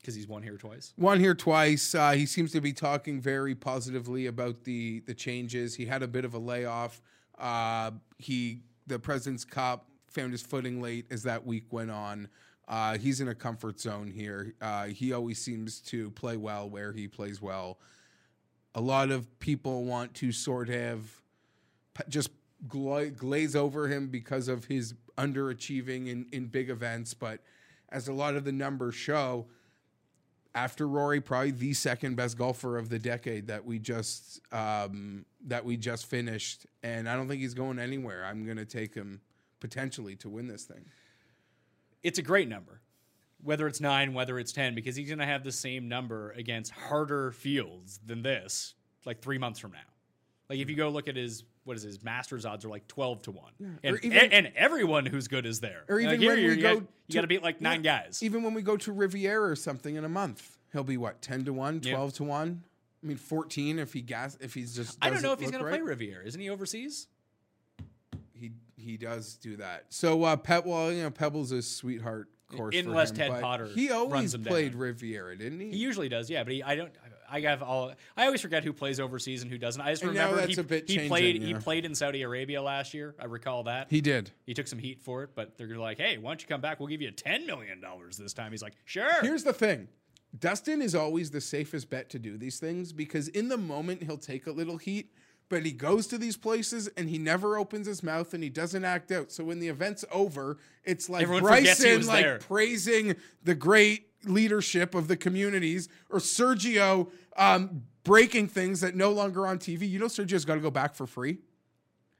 Because he's won here twice. Won here twice. Uh, he seems to be talking very positively about the the changes. He had a bit of a layoff. Uh, he the President's Cup found his footing late as that week went on. Uh, he's in a comfort zone here. Uh, he always seems to play well where he plays well. A lot of people want to sort of just gla- glaze over him because of his underachieving in, in big events. But as a lot of the numbers show, after Rory, probably the second best golfer of the decade that we just um, that we just finished, and I don't think he's going anywhere. I'm going to take him potentially to win this thing. It's a great number, whether it's nine, whether it's ten, because he's going to have the same number against harder fields than this, like three months from now. Like if you go look at his what is his Masters odds are like twelve to one, yeah. and, even, and and everyone who's good is there. Or even like here, when we you go, got, you got to beat like nine yeah, guys. Even when we go to Riviera or something in a month, he'll be what ten to one, twelve yeah. to one. I mean fourteen if he gas if he's just. I don't know if he's gonna right. play Riviera. Isn't he overseas? He he does do that. So uh, Pet, well, you know, Pebble's a sweetheart course in for Unless him, Ted Potter he always played down. Riviera, didn't he? He usually does, yeah. But he, I don't. I have all. I always forget who plays overseas and who doesn't. I just and remember he, changing, he played. Yeah. He played in Saudi Arabia last year. I recall that he did. He took some heat for it, but they're like, "Hey, why don't you come back? We'll give you ten million dollars this time." He's like, "Sure." Here's the thing: Dustin is always the safest bet to do these things because in the moment he'll take a little heat, but he goes to these places and he never opens his mouth and he doesn't act out. So when the event's over, it's like everyone Bryson like there. praising the great leadership of the communities, or Sergio um, breaking things that no longer on T V. You know, Sergio's got to go back for free.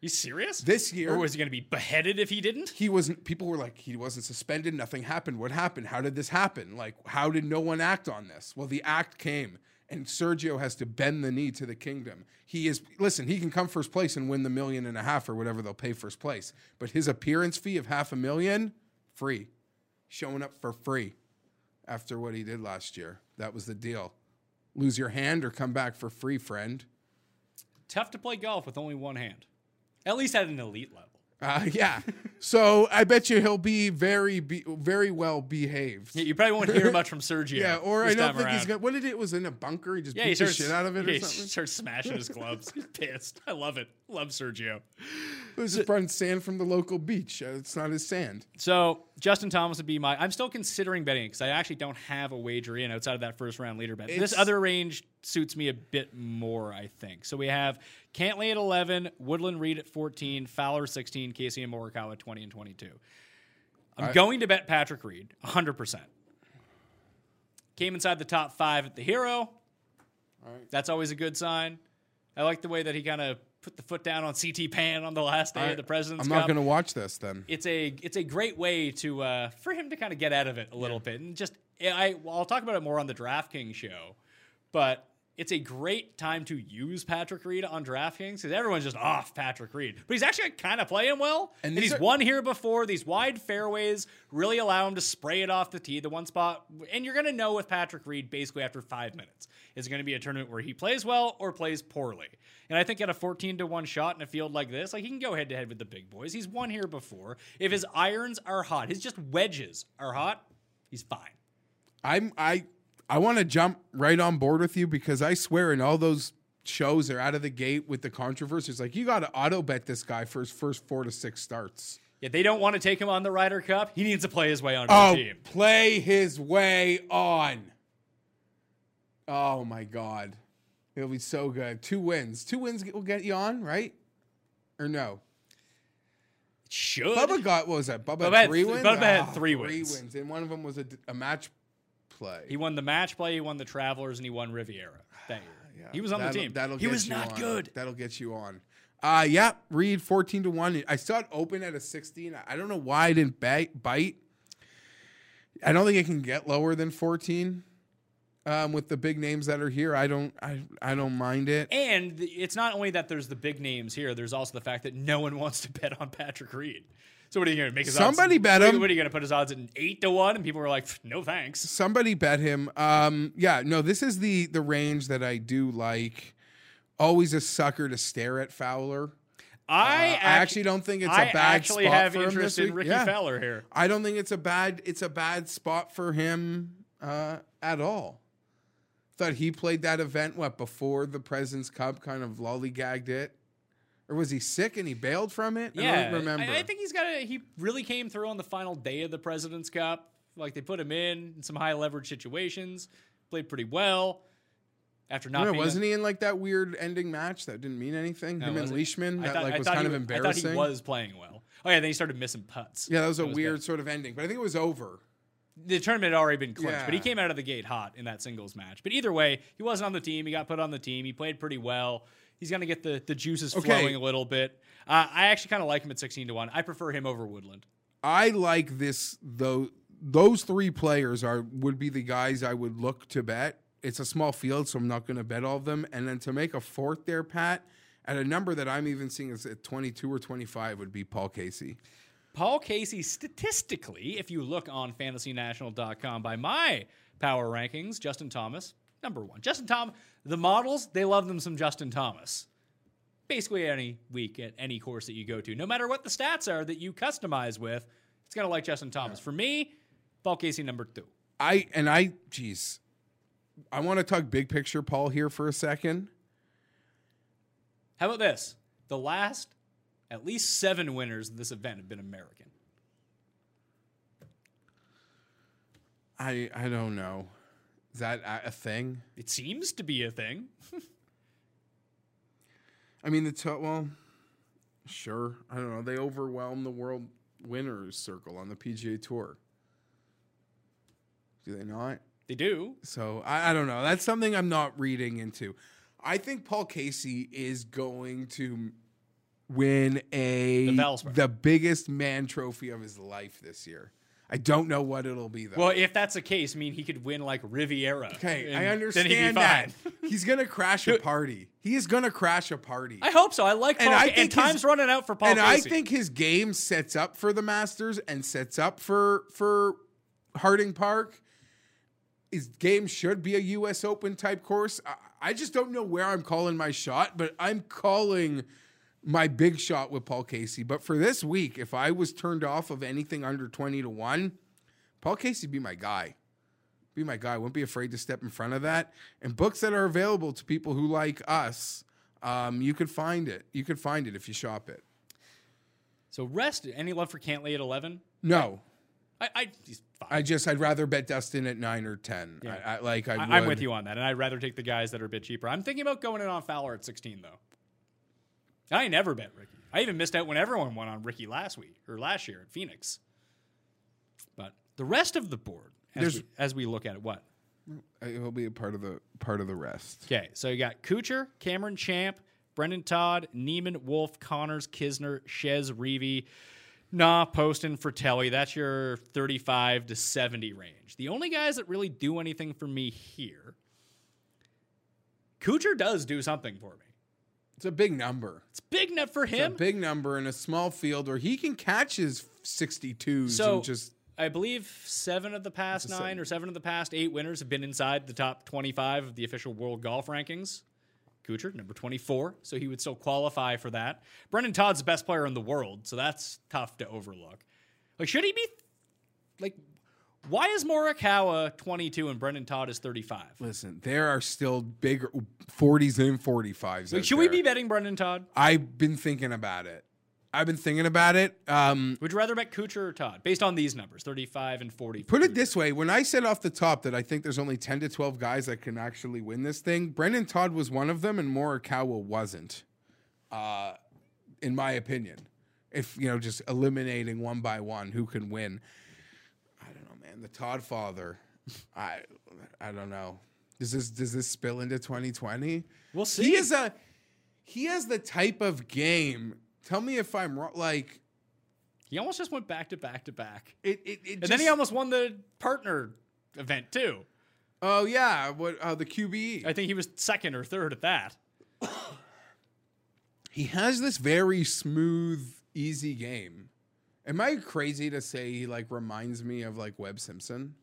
You serious? This year, or was he going to be beheaded if he didn't? He wasn't. People were like, he wasn't suspended. Nothing happened. What happened? How did this happen? Like, how did no one act on this? Well, the act came, and Sergio has to bend the knee to the kingdom. He is. Listen, he can come first place and win the million and a half or whatever they'll pay first place, but his appearance fee of half a million, free, showing up for free. After what he did last year. That was the deal. Lose your hand or come back for free, friend. tough to play golf with only one hand, at least at an elite level. Uh, yeah. So I bet you he'll be very, be, very well behaved. Yeah, you probably won't hear much from Sergio. Yeah, or I don't think around. he's got. What did it was in a bunker? He just yeah, beat he starts, the shit out of it. Yeah, or something. He starts smashing his clubs. He's pissed. I love it. Love Sergio. It was just brought sand from the local beach. It's not his sand. So Justin Thomas would be my. I'm still considering betting because I actually don't have a wager in outside of that first round leader bet. It's, this other range suits me a bit more, I think. So we have Cantlay at eleven, Woodland Reed at fourteen, Fowler sixteen, Casey and Morikawa twenty and twenty-two. I'm I, going to bet Patrick Reed one hundred percent. Came inside the top five at the Hero. All right. That's always a good sign. I like the way that he kind of put the foot down on C T Pan on the last day I, of the President's I'm Cup. Not going to watch this then. It's a it's a great way to uh, for him to kind of get out of it a little yeah. bit and just I well, I'll talk about it more on the DraftKings show, but it's a great time to use Patrick Reed on DraftKings because everyone's just off Patrick Reed. But he's actually kind of playing well. And, and he's are- won here before. These wide fairways really allow him to spray it off the tee, the one spot. And you're going to know with Patrick Reed basically after five minutes. Is it going to be a tournament where he plays well or plays poorly? And I think at a fourteen to one shot in a field like this, like he can go head-to-head with the big boys. He's won here before. If his irons are hot, his just wedges are hot, he's fine. I'm... I. I want to jump right on board with you because I swear in all those shows they're out of the gate with the controversies. Like, you got to auto bet this guy for his first four to six starts. Yeah, they don't want to take him on the Ryder Cup. He needs to play his way on oh, the team. Play his way on. Oh, my God. It'll be so good. Two wins. Two wins will get you on, right? Or no? It should. Bubba got, what was that? Bubba, Bubba had three th- wins? Bubba had oh, three wins. Three wins. And one of them was a, a match play. He won the match play, he won the Travelers, and he won Riviera that year. Yeah, he was on the team. That'll he was not on. good. That'll get you on. Uh, yeah, Reed, fourteen to one. I saw it open at a sixteen. I don't know why I didn't bite. I don't think it can get lower than fourteen. Um, with the big names that are here, I don't, I, I don't mind it. And it's not only that there's the big names here. There's also the fact that no one wants to bet on Patrick Reed. So what are you going to make his odds? Somebody bet him. What are you going to put his odds at an eight to one? And people were like, no thanks. Somebody bet him. Um, yeah, no, this is the the range that I do like. Always a sucker to stare at Fowler. I, uh, act- I actually don't think it's I a bad spot for him. I actually have interest in Ricky yeah. Fowler here. I don't think it's a bad it's a bad spot for him uh, at all. Thought he played that event, what, before the President's Cup, kind of lollygagged it? Or was he sick and he bailed from it? I yeah, don't remember. I, I think he's got a, he really came through on the final day of the President's Cup. Like, they put him in, in some high leverage situations, played pretty well. After not, you know, being wasn't a, he in like that weird ending match that didn't mean anything? No, him and Leishman, that thought, like was kind he, of embarrassing. I thought he was playing well. Oh yeah, then he started missing putts. Yeah, that was that a was weird bad. sort of ending, but I think it was over. The tournament had already been clinched, yeah. but he came out of the gate hot in that singles match. But either way, he wasn't on the team. He got put on the team. He played pretty well. He's going to get the, the juices okay. flowing a little bit. Uh, I actually kind of like him at sixteen to one. I prefer him over Woodland. I like this, though. Those three players are would be the guys I would look to bet. It's a small field, so I'm not going to bet all of them. And then to make a fourth there, Pat, at a number that I'm even seeing is at twenty-two or twenty-five would be Paul Casey. Paul Casey, statistically, if you look on fantasy national dot com, by my power rankings, Justin Thomas, number one. Justin Thomas, the models, they love them some Justin Thomas. Basically, any week at any course that you go to, no matter what the stats are that you customize with, it's going to like Justin Thomas. Yeah. For me, Paul Casey, number two. I And I, geez, I want to talk big picture, Paul, here for a second. How about this? The last... At least seven winners of this event have been American. I I don't know. Is that a thing? It seems to be a thing. I mean, the to- well, sure. I don't know. They overwhelm the world winners circle on the P G A Tour. Do they not? They do. So I, I don't know. That's something I'm not reading into. I think Paul Casey is going to... win a the, the biggest man trophy of his life this year. I don't know what it'll be, though. Well, if that's the case, I mean, he could win, like, Riviera. Okay, I understand that. He's going to crash a party. He is going to crash a party. I hope so. I like Paul. And, I think and time's his, running out for Paul And Casey. I think his game sets up for the Masters and sets up for, for Harding Park. His game should be a U S Open type course. I, I just don't know where I'm calling my shot, but I'm calling my big shot with Paul Casey. But for this week, if I was turned off of anything under twenty to one, Paul Casey'd be my guy. Be my guy. I wouldn't be afraid to step in front of that. And books that are available to people who like us, um, you could find it. You could find it if you shop it. So rest. Any love for Cantlay at eleven? No. I I, he's fine. I just I'd rather bet Dustin at nine or ten. Yeah. I, I, like I, I would. I'm with you on that, and I'd rather take the guys that are a bit cheaper. I'm thinking about going in on Fowler at sixteen though. I never bet Ricky. I even missed out when everyone went on Ricky last week or last year at Phoenix. But the rest of the board, as, we, as we look at it, what? It'll be a part of the part of the rest. Okay, so you got Kuchar, Cameron Champ, Brendan Todd, Niemann, Wolff, Connors, Kisner, Shez, Reavie, Nah, Poston, Fratelli. That's your thirty-five to seventy range. The only guys that really do anything for me here, Kuchar does do something for me. It's a big number. It's big enough for him. It's a big number in a small field where he can catch his sixty-twos. So and just I believe seven of the past nine seven. or seven of the past eight winners have been inside the top twenty-five of the official world golf rankings. Kuchar, number twenty-four, so he would still qualify for that. Brendan Todd's the best player in the world, so that's tough to overlook. Like, should he be... Like, why is Morikawa twenty-two and Brendan Todd is thirty-five? Listen, there are still bigger forties and forty-fives. Like, should there. we be betting Brendan Todd? I've been thinking about it. I've been thinking about it. Um, would you rather bet Kuchar or Todd, based on these numbers, thirty-five and forty? Put it Kuchar. This way. When I said off the top that I think there's only ten to twelve guys that can actually win this thing, Brendan Todd was one of them, and Morikawa wasn't, uh, in my opinion. If, you know, just eliminating one by one who can win. I don't know, man. The Todd father, I I don't know. Does this, does this spill into twenty twenty? We'll see. He, is a, he has the type of game... Tell me if I'm wrong. Like, he almost just went back to back to back. It, it, it and just, then he almost won the partner event too. Oh yeah, what uh, the Q B E? I think he was second or third at that. He has this very smooth, easy game. Am I crazy to say he like reminds me of like Webb Simpson?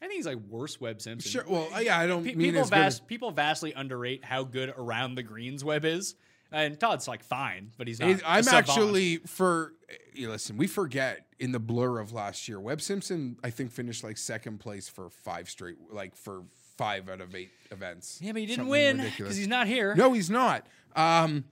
I think he's like worse Webb Simpson. Sure. Well, yeah, I don't P- mean people as vast, good. People vastly underrate how good around the greens Webb is. And Todd's like fine, but he's not. He's, I'm actually for you know, listen. We forget in the blur of last year, Webb Simpson I think finished like second place for five straight, like for five out of eight events. Yeah, but he didn't Something win because he's not here. No, he's not. Um,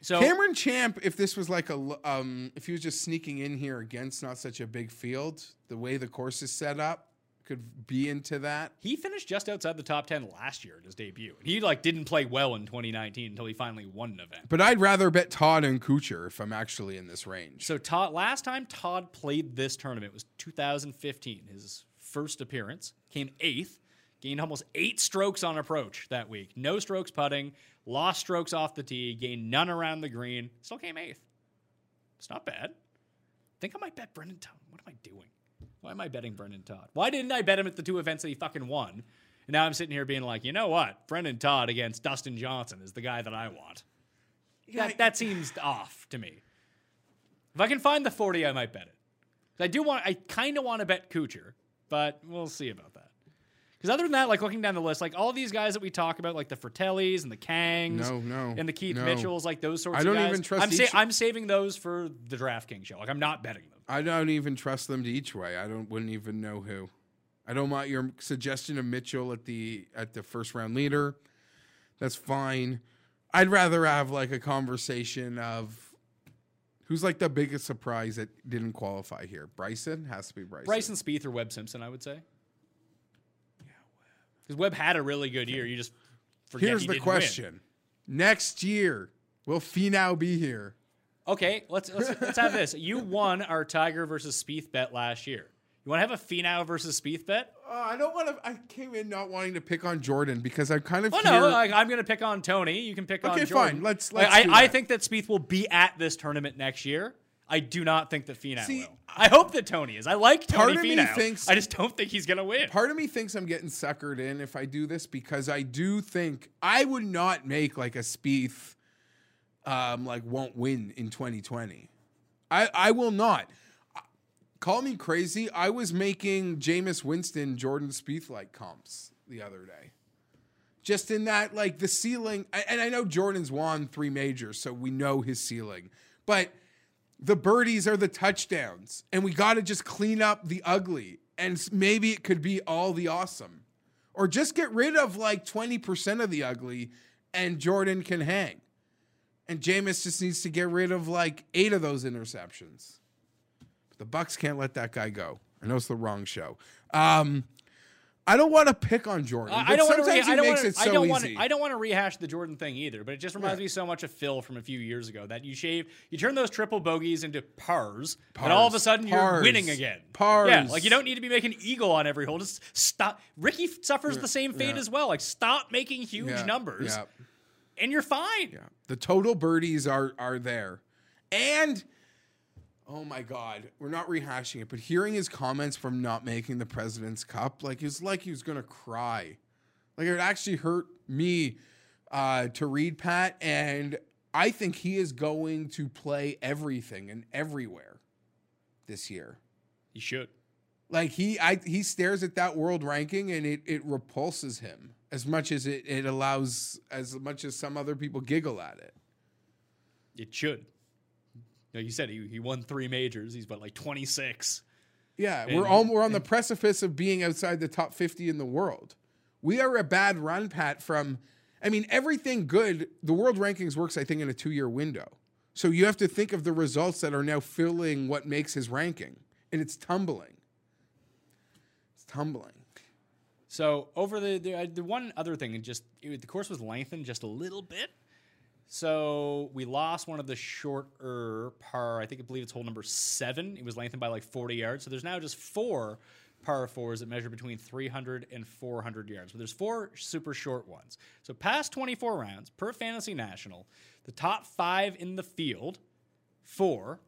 so Cameron Champ, if this was like a, um, if he was just sneaking in here against not such a big field, the way the course is set up. Could be into that. He finished just outside the top ten last year in his debut. He like didn't play well in twenty nineteen until he finally won an event. But I'd rather bet Todd and Kuchar if I'm actually in this range. So Todd, last time Todd played this tournament was two thousand fifteen. His first appearance came eighth, gained almost eight strokes on approach that week. No strokes putting, lost strokes off the tee, gained none around the green. Still came eighth. It's not bad. I think I might bet Brendan Todd. What am I doing? Why am I betting Brendan Todd? Why didn't I bet him at the two events that he fucking won? And now I'm sitting here being like, you know what? Brendan Todd against Dustin Johnson is the guy that I want. Yeah, that, I, that seems off to me. If I can find the forty, I might bet it. I do want. I kind of want to bet Kuchar, but we'll see about that. Because other than that, like looking down the list, like all these guys that we talk about, like the Fratellis and the Kangs, no, no, and the Keith no. Mitchells, like those sorts. I don't of guys, even trust. I'm, sa- I'm saving those for the DraftKings show. Like I'm not betting them. I don't even trust them to each way. I don't wouldn't even know who. I don't want your suggestion of Mitchell at the at the first round leader. That's fine. I'd rather have like a conversation of. Who's like the biggest surprise that didn't qualify here? Bryson has to be Bryson. Bryson Spieth or Webb Simpson, I would say. Because Webb had a really good year. You just forget Here's he didn't the question. Win. Next year, will Finau be here? Okay, let's let's, let's have this. You won our Tiger versus Spieth bet last year. You want to have a Finau versus Spieth bet? Uh, I don't want to. I came in not wanting to pick on Jordan because I'm kind of. Well, here. no, like, I'm going to pick on Tony. You can pick okay, on Jordan. Okay, fine. Let's. let's like, do I, that. I think that Spieth will be at this tournament next year. I do not think that Finau See, will. I hope that Tony is. I like Tony part of Finau. Me thinks, I just don't think he's going to win. Part of me thinks I'm getting suckered in if I do this because I do think I would not make like a Spieth um, like won't win in twenty twenty. I, I will not. Call me crazy. I was making Jameis Winston, Jordan Spieth like comps the other day. just in that, like, the ceiling. And I know Jordan's won three majors, so we know his ceiling. But the birdies are the touchdowns, and we got to just clean up the ugly. And maybe it could be all the awesome. Or just get rid of, like, twenty percent of the ugly, and Jordan can hang. And Jameis just needs to get rid of, like, eight of those interceptions. But the Bucks can't let that guy go. I know it's the wrong show. Um, I don't want to pick on Jordan. Uh, but I don't want to. Re- I don't want to. So I don't want to. I don't want to rehash the Jordan thing either. But it just reminds yeah. me so much of Phil from a few years ago. That you shave, you turn those triple bogeys into pars, pars and all of a sudden pars, you're winning again. Pars. Yeah, like you don't need to be making eagle on every hole. Just stop. Ricky suffers yeah. the same fate yeah. as well. Like stop making huge yeah. numbers, yeah. and you're fine. Yeah. The total birdies are are there, and. Oh, my God. We're not rehashing it, but hearing his comments from not making the President's Cup, like, it's like he was going to cry. Like, it actually hurt me uh, to read, Pat, and I think he is going to play everything and everywhere this year. He should. Like, he I, he stares at that world ranking, and it, it repulses him as much as it, it allows, as much as some other people giggle at it. It should. Like you said, he, he won three majors. He's about like twenty-six. Yeah, and, we're all, we're on the precipice of being outside the top fifty in the world. We are a bad run, Pat, from, I mean, everything good. The world rankings works, I think, in a two-year window. So you have to think of the results that are now filling what makes his ranking. And it's tumbling. It's tumbling. So over the, the, the one other thing, and just it, the course was lengthened just a little bit. So we lost one of the shorter par, I think I believe it's hole number seven. It was lengthened by like forty yards. So there's now just four par fours that measure between three hundred and four hundred yards. But there's four super short ones. So past twenty-four rounds per Fantasy National, the top five in the field for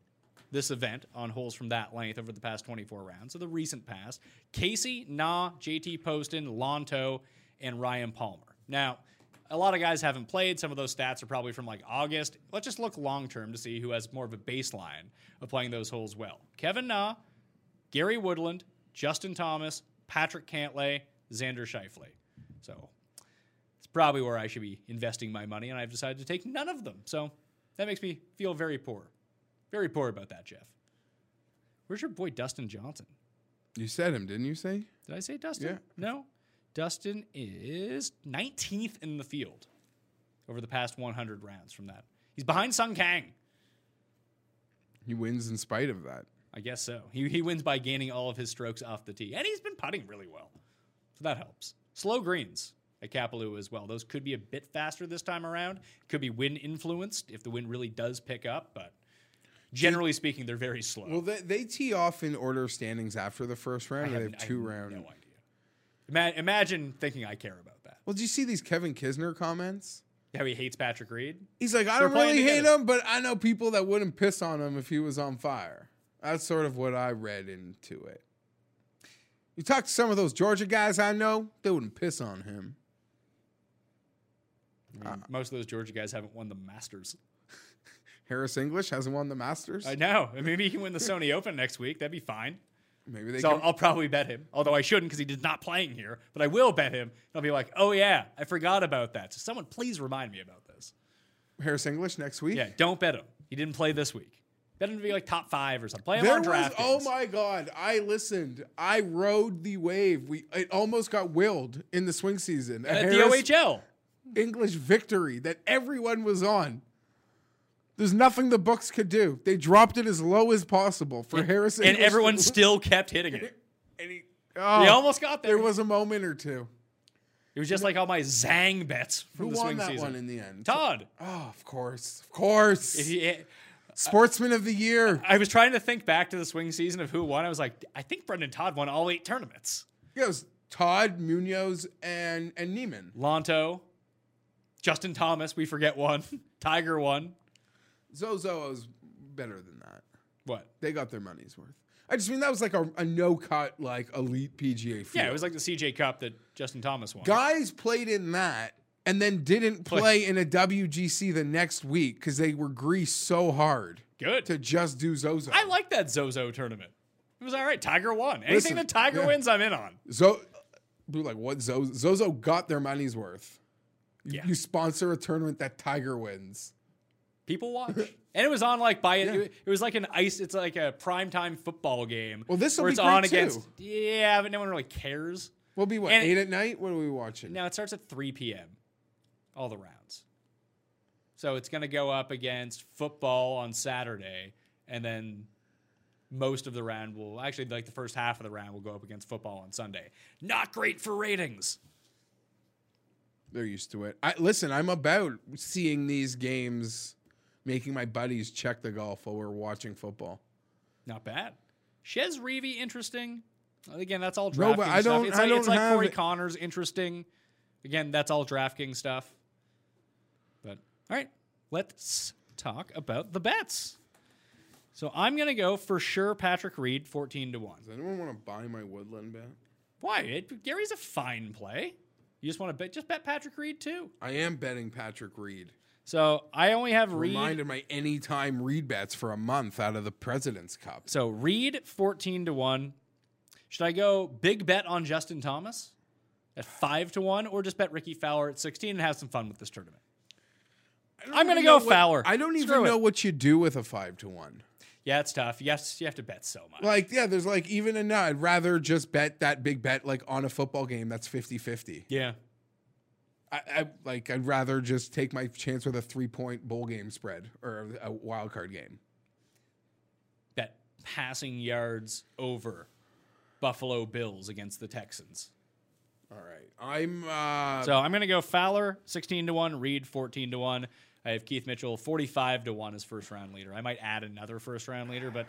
this event on holes from that length over the past twenty-four rounds. So the recent past, Casey, Na, J T Poston, Lonto, and Ryan Palmer. Now, a lot of guys haven't played. Some of those stats are probably from like August. Let's just look long-term to see who has more of a baseline of playing those holes well. Kevin Na, Gary Woodland, Justin Thomas, Patrick Cantlay, Xander Schauffele. So it's probably where I should be investing my money, and I've decided to take none of them. So that makes me feel very poor. Very poor about that, Jeff. Where's your boy Dustin Johnson? You said him, didn't you say? Did I say Dustin? Yeah. No. Dustin is nineteenth in the field over the past one hundred rounds from that. He's behind Sung Kang. He wins in spite of that. I guess so. He he wins by gaining all of his strokes off the tee. And he's been putting really well. So that helps. Slow greens at Kapalua as well. Those could be a bit faster this time around. Could be wind influenced if the wind really does pick up, but generally speaking, they're very slow. Well, they, they tee off in order of standings after the first round. They have two rounds. No idea. Imagine thinking I care about that. Well, did you see these Kevin Kisner comments? How he hates Patrick Reed? He's like, I don't really hate him, but I know people that wouldn't piss on him if he was on fire. That's sort of what I read into it. You talk to some of those Georgia guys I know, they wouldn't piss on him. I mean, uh, most of those Georgia guys haven't won the Masters. Harris English hasn't won the Masters? I know. Maybe he can win the Sony Open next week. That'd be fine. Maybe they so can. I'll probably bet him, although I shouldn't because he's not playing here, but I will bet him. I'll be like, oh, yeah, I forgot about that. So someone please remind me about this. Harris English next week? Yeah, don't bet him. He didn't play this week. Bet him to be like top five or something. Play him there on DraftKings. Oh, my God. I listened. I rode the wave. We It almost got willed in the swing season. At the O H L. English victory that everyone was on. There's nothing the books could do. They dropped it as low as possible for Harris English. And everyone still kept hitting it. And he, oh, he almost got there. There was a moment or two. It was just like all my Zang bets from Who the swing season. Who won that one in the end? Todd. Oh, of course. Of course. If he, it, Sportsman uh, of the year. I was trying to think back to the swing season of who won. I was like, I think Brendan Todd won all eight tournaments. Yeah, it was Todd, Munoz, and, and Niemann. Lonto. Justin Thomas, we forget one. Tiger won. Zozo's better than that. What? They got their money's worth. I just mean that was like a, a no-cut, like, elite P G A field. Yeah, it was like the C J Cup that Justin Thomas won. Guys played in that and then didn't play, play in a W G C the next week because they were greased so hard. Good. To just do Zozo. I like that Zozo tournament. It was all right. Tiger won. Anything Listen, that Tiger yeah. wins, I'm in on. Zo- like, what? Zozo got their money's worth. Yeah. You sponsor a tournament that Tiger wins. People watch. And it was on like by yeah. it, it was like an ice. It's like a primetime football game. Well, this will be it's great on too. Against. Yeah, but no one really cares. We'll be what and eight it, at night. What are we watching? No, it starts at three p.m. All the rounds. So it's going to go up against football on Saturday, and then most of the round will actually like the first half of the round will go up against football on Sunday. Not great for ratings. They're used to it. I, listen, I'm about seeing these games. Making my buddies check the golf while we're watching football. Not bad. Shez Reavy, interesting. Again, that's all DraftKings no, I don't, stuff. It's I like, don't it's like Corey it. Connors, interesting. Again, that's all DraftKings stuff. But, all right, let's talk about the bets. So I'm going to go for sure Patrick Reed, fourteen to one. Does anyone want to buy my Woodland bet? Why? It, Gary's a fine play. You just want to bet? Just bet Patrick Reed, too. I am betting Patrick Reed. So I only have Reed. Reminded my anytime Reed bets for a month out of the President's Cup. So Reed fourteen to one. Should I go big bet on Justin Thomas at five to one or just bet Ricky Fowler at sixteen and have some fun with this tournament? I'm going to go what, Fowler. I don't even Screw know it. What you do with a five to one. Yeah, it's tough. Yes, you have to bet so much. Like, yeah, there's like even a no, I'd rather just bet that big bet like on a football game that's fifty-fifty. Yeah. I, I like. I'd rather just take my chance with a three-point bowl game spread or a wild card game. Bet passing yards over Buffalo Bills against the Texans. All right, I'm. Uh, so I'm going to go Fowler sixteen to one, Reed fourteen to one. I have Keith Mitchell forty-five to one as first round leader. I might add another first round leader, but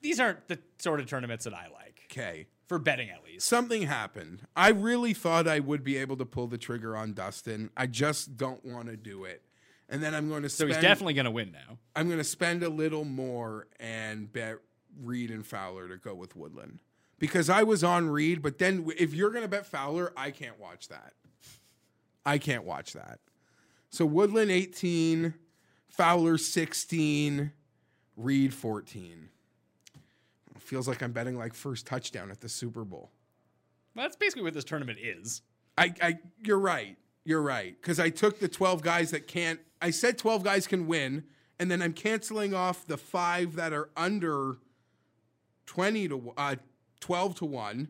these aren't the sort of tournaments that I like. Okay. For betting, at least. Something happened. I really thought I would be able to pull the trigger on Dustin. I just don't want to do it. And then I'm going to spend... So he's definitely going to win now. I'm going to spend a little more and bet Reed and Fowler to go with Woodland. Because I was on Reed, but then if you're going to bet Fowler, I can't watch that. I can't watch that. So Woodland eighteen, Fowler sixteen, Reed fourteen. Feels like I'm betting like first touchdown at the Super Bowl. Well, that's basically what this tournament is. I, I you're right. You're right. Because I took the twelve guys that can't. I said twelve guys can win, and then I'm canceling off the five that are under twenty to uh, twelve to one,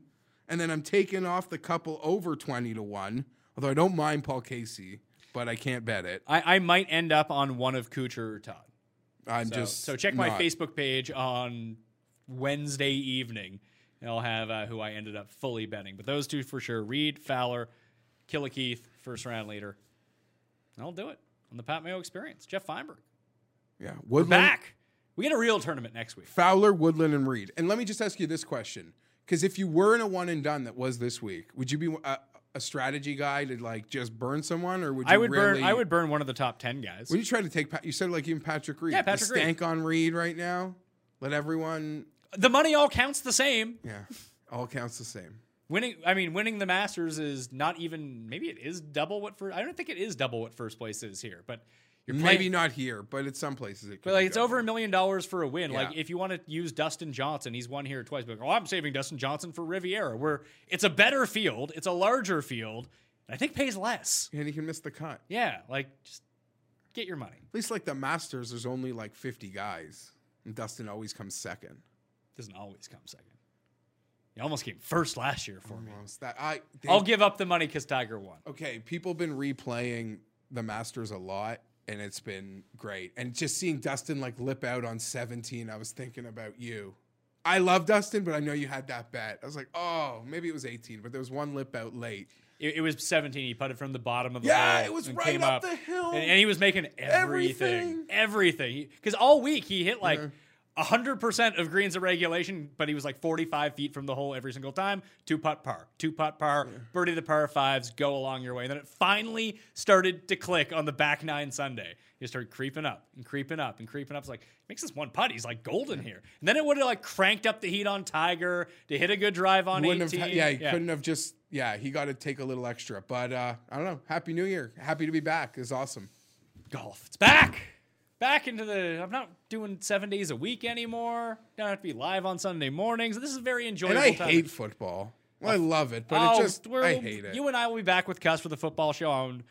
and then I'm taking off the couple over twenty to one. Although I don't mind Paul Casey, but I can't bet it. I, I might end up on one of Kuchar or Todd. I'm so, just so check my not. Facebook page on Wednesday evening, and I'll have uh, who I ended up fully betting. But those two for sure, Reed, Fowler, Killer Keith, first round leader. And I'll do it on the Pat Mayo Experience. Jeff Feinberg. Yeah. Woodland. We're back. We get a real tournament next week. Fowler, Woodland, and Reed. And let me just ask you this question. Because if you were in a one and done that was this week, would you be a, a strategy guy to like just burn someone? Or would you I would really... burn I would burn one of the top ten guys. Would you try to take Pat... you said like even Patrick Reed. Yeah, Patrick the Reed. Stank on Reed right now. Let everyone... The money all counts the same. Yeah, all counts the same. Winning, I mean, winning the Masters is not even. Maybe it is double what first. I don't think it is double what first place is here, but you're maybe playing, not here, but at some places it. Can but like it's over a million dollars for a win. Yeah. Like if you want to use Dustin Johnson, he's won here twice. But oh, I'm saving Dustin Johnson for Riviera, where it's a better field, it's a larger field, and I think pays less. And he can miss the cut. Yeah, like just get your money. At least like the Masters, there's only like fifty guys, and Dustin always comes second. Doesn't always come second. He almost came first last year for almost. me. That, I, they, I'll give up the money because Tiger won. Okay, people have been replaying the Masters a lot, and it's been great. And just seeing Dustin like lip out on seventeen, I was thinking about you. I love Dustin, but I know you had that bet. I was like, oh, maybe it was eighteen, but there was one lip out late. It, it was seventeen. He putted from the bottom of the yeah, hole. Yeah, it was right came up the hill. And, and he was making everything. Everything. Because all week he hit like... Yeah. one hundred percent of greens of regulation, but he was like forty-five feet from the hole every single time. Two putt par, two putt par, yeah. birdie the par fives, go along your way. And then it finally started to click on the back nine Sunday. He started creeping up and creeping up and creeping up. It's like, makes this one putt. He's like golden here. And then it would have like cranked up the heat on Tiger to hit a good drive on Wouldn't eighteen. Have, yeah, he yeah. couldn't have just, yeah, he got to take a little extra. But uh, I don't know. Happy New Year. Happy to be back. It's awesome. Golf. It's back. Back into the, I'm not doing seven days a week anymore. Don't have to be live on Sunday mornings. This is a very enjoyable time. And I time. hate football. Well, I love it, but oh, it just, I hate it. You and I will be back with Cuss for the football show on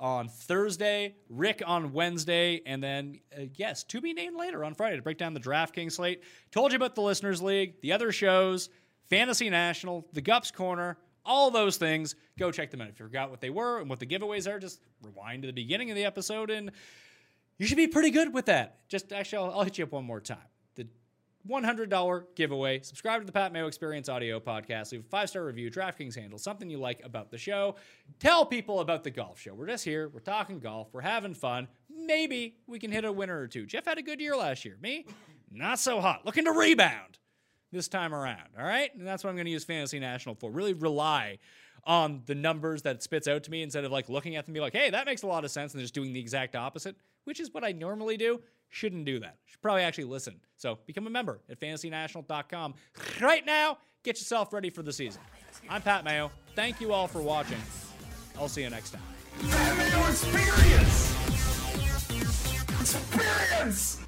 on Thursday, Rick on Wednesday, and then, uh, yes, to be named later on Friday to break down the DraftKings slate. Told you about the Listeners League, the other shows, Fantasy National, the Gupp's Corner, all those things. Go check them out. If you forgot what they were and what the giveaways are, just rewind to the beginning of the episode, and you should be pretty good with that. Just actually, I'll, I'll hit you up one more time. one hundred dollars giveaway. Subscribe to the Pat Mayo Experience audio podcast. Leave a five-star review, DraftKings handle, something you like about the show. Tell people about the golf show. We're just here. We're talking golf. We're having fun. Maybe we can hit a winner or two. Jeff had a good year last year. Me, not so hot. Looking to rebound this time around, all right? And that's what I'm going to use Fantasy National for. Really rely on the numbers that it spits out to me instead of like looking at them and be like, hey, that makes a lot of sense, and just doing the exact opposite, which is what I normally do. Shouldn't do that. Should probably actually listen. So become a member at fantasy national dot com right now. Get yourself ready for the season. I'm Pat Mayo. Thank you all for watching. I'll see you next time. Pat Mayo Experience. Experience.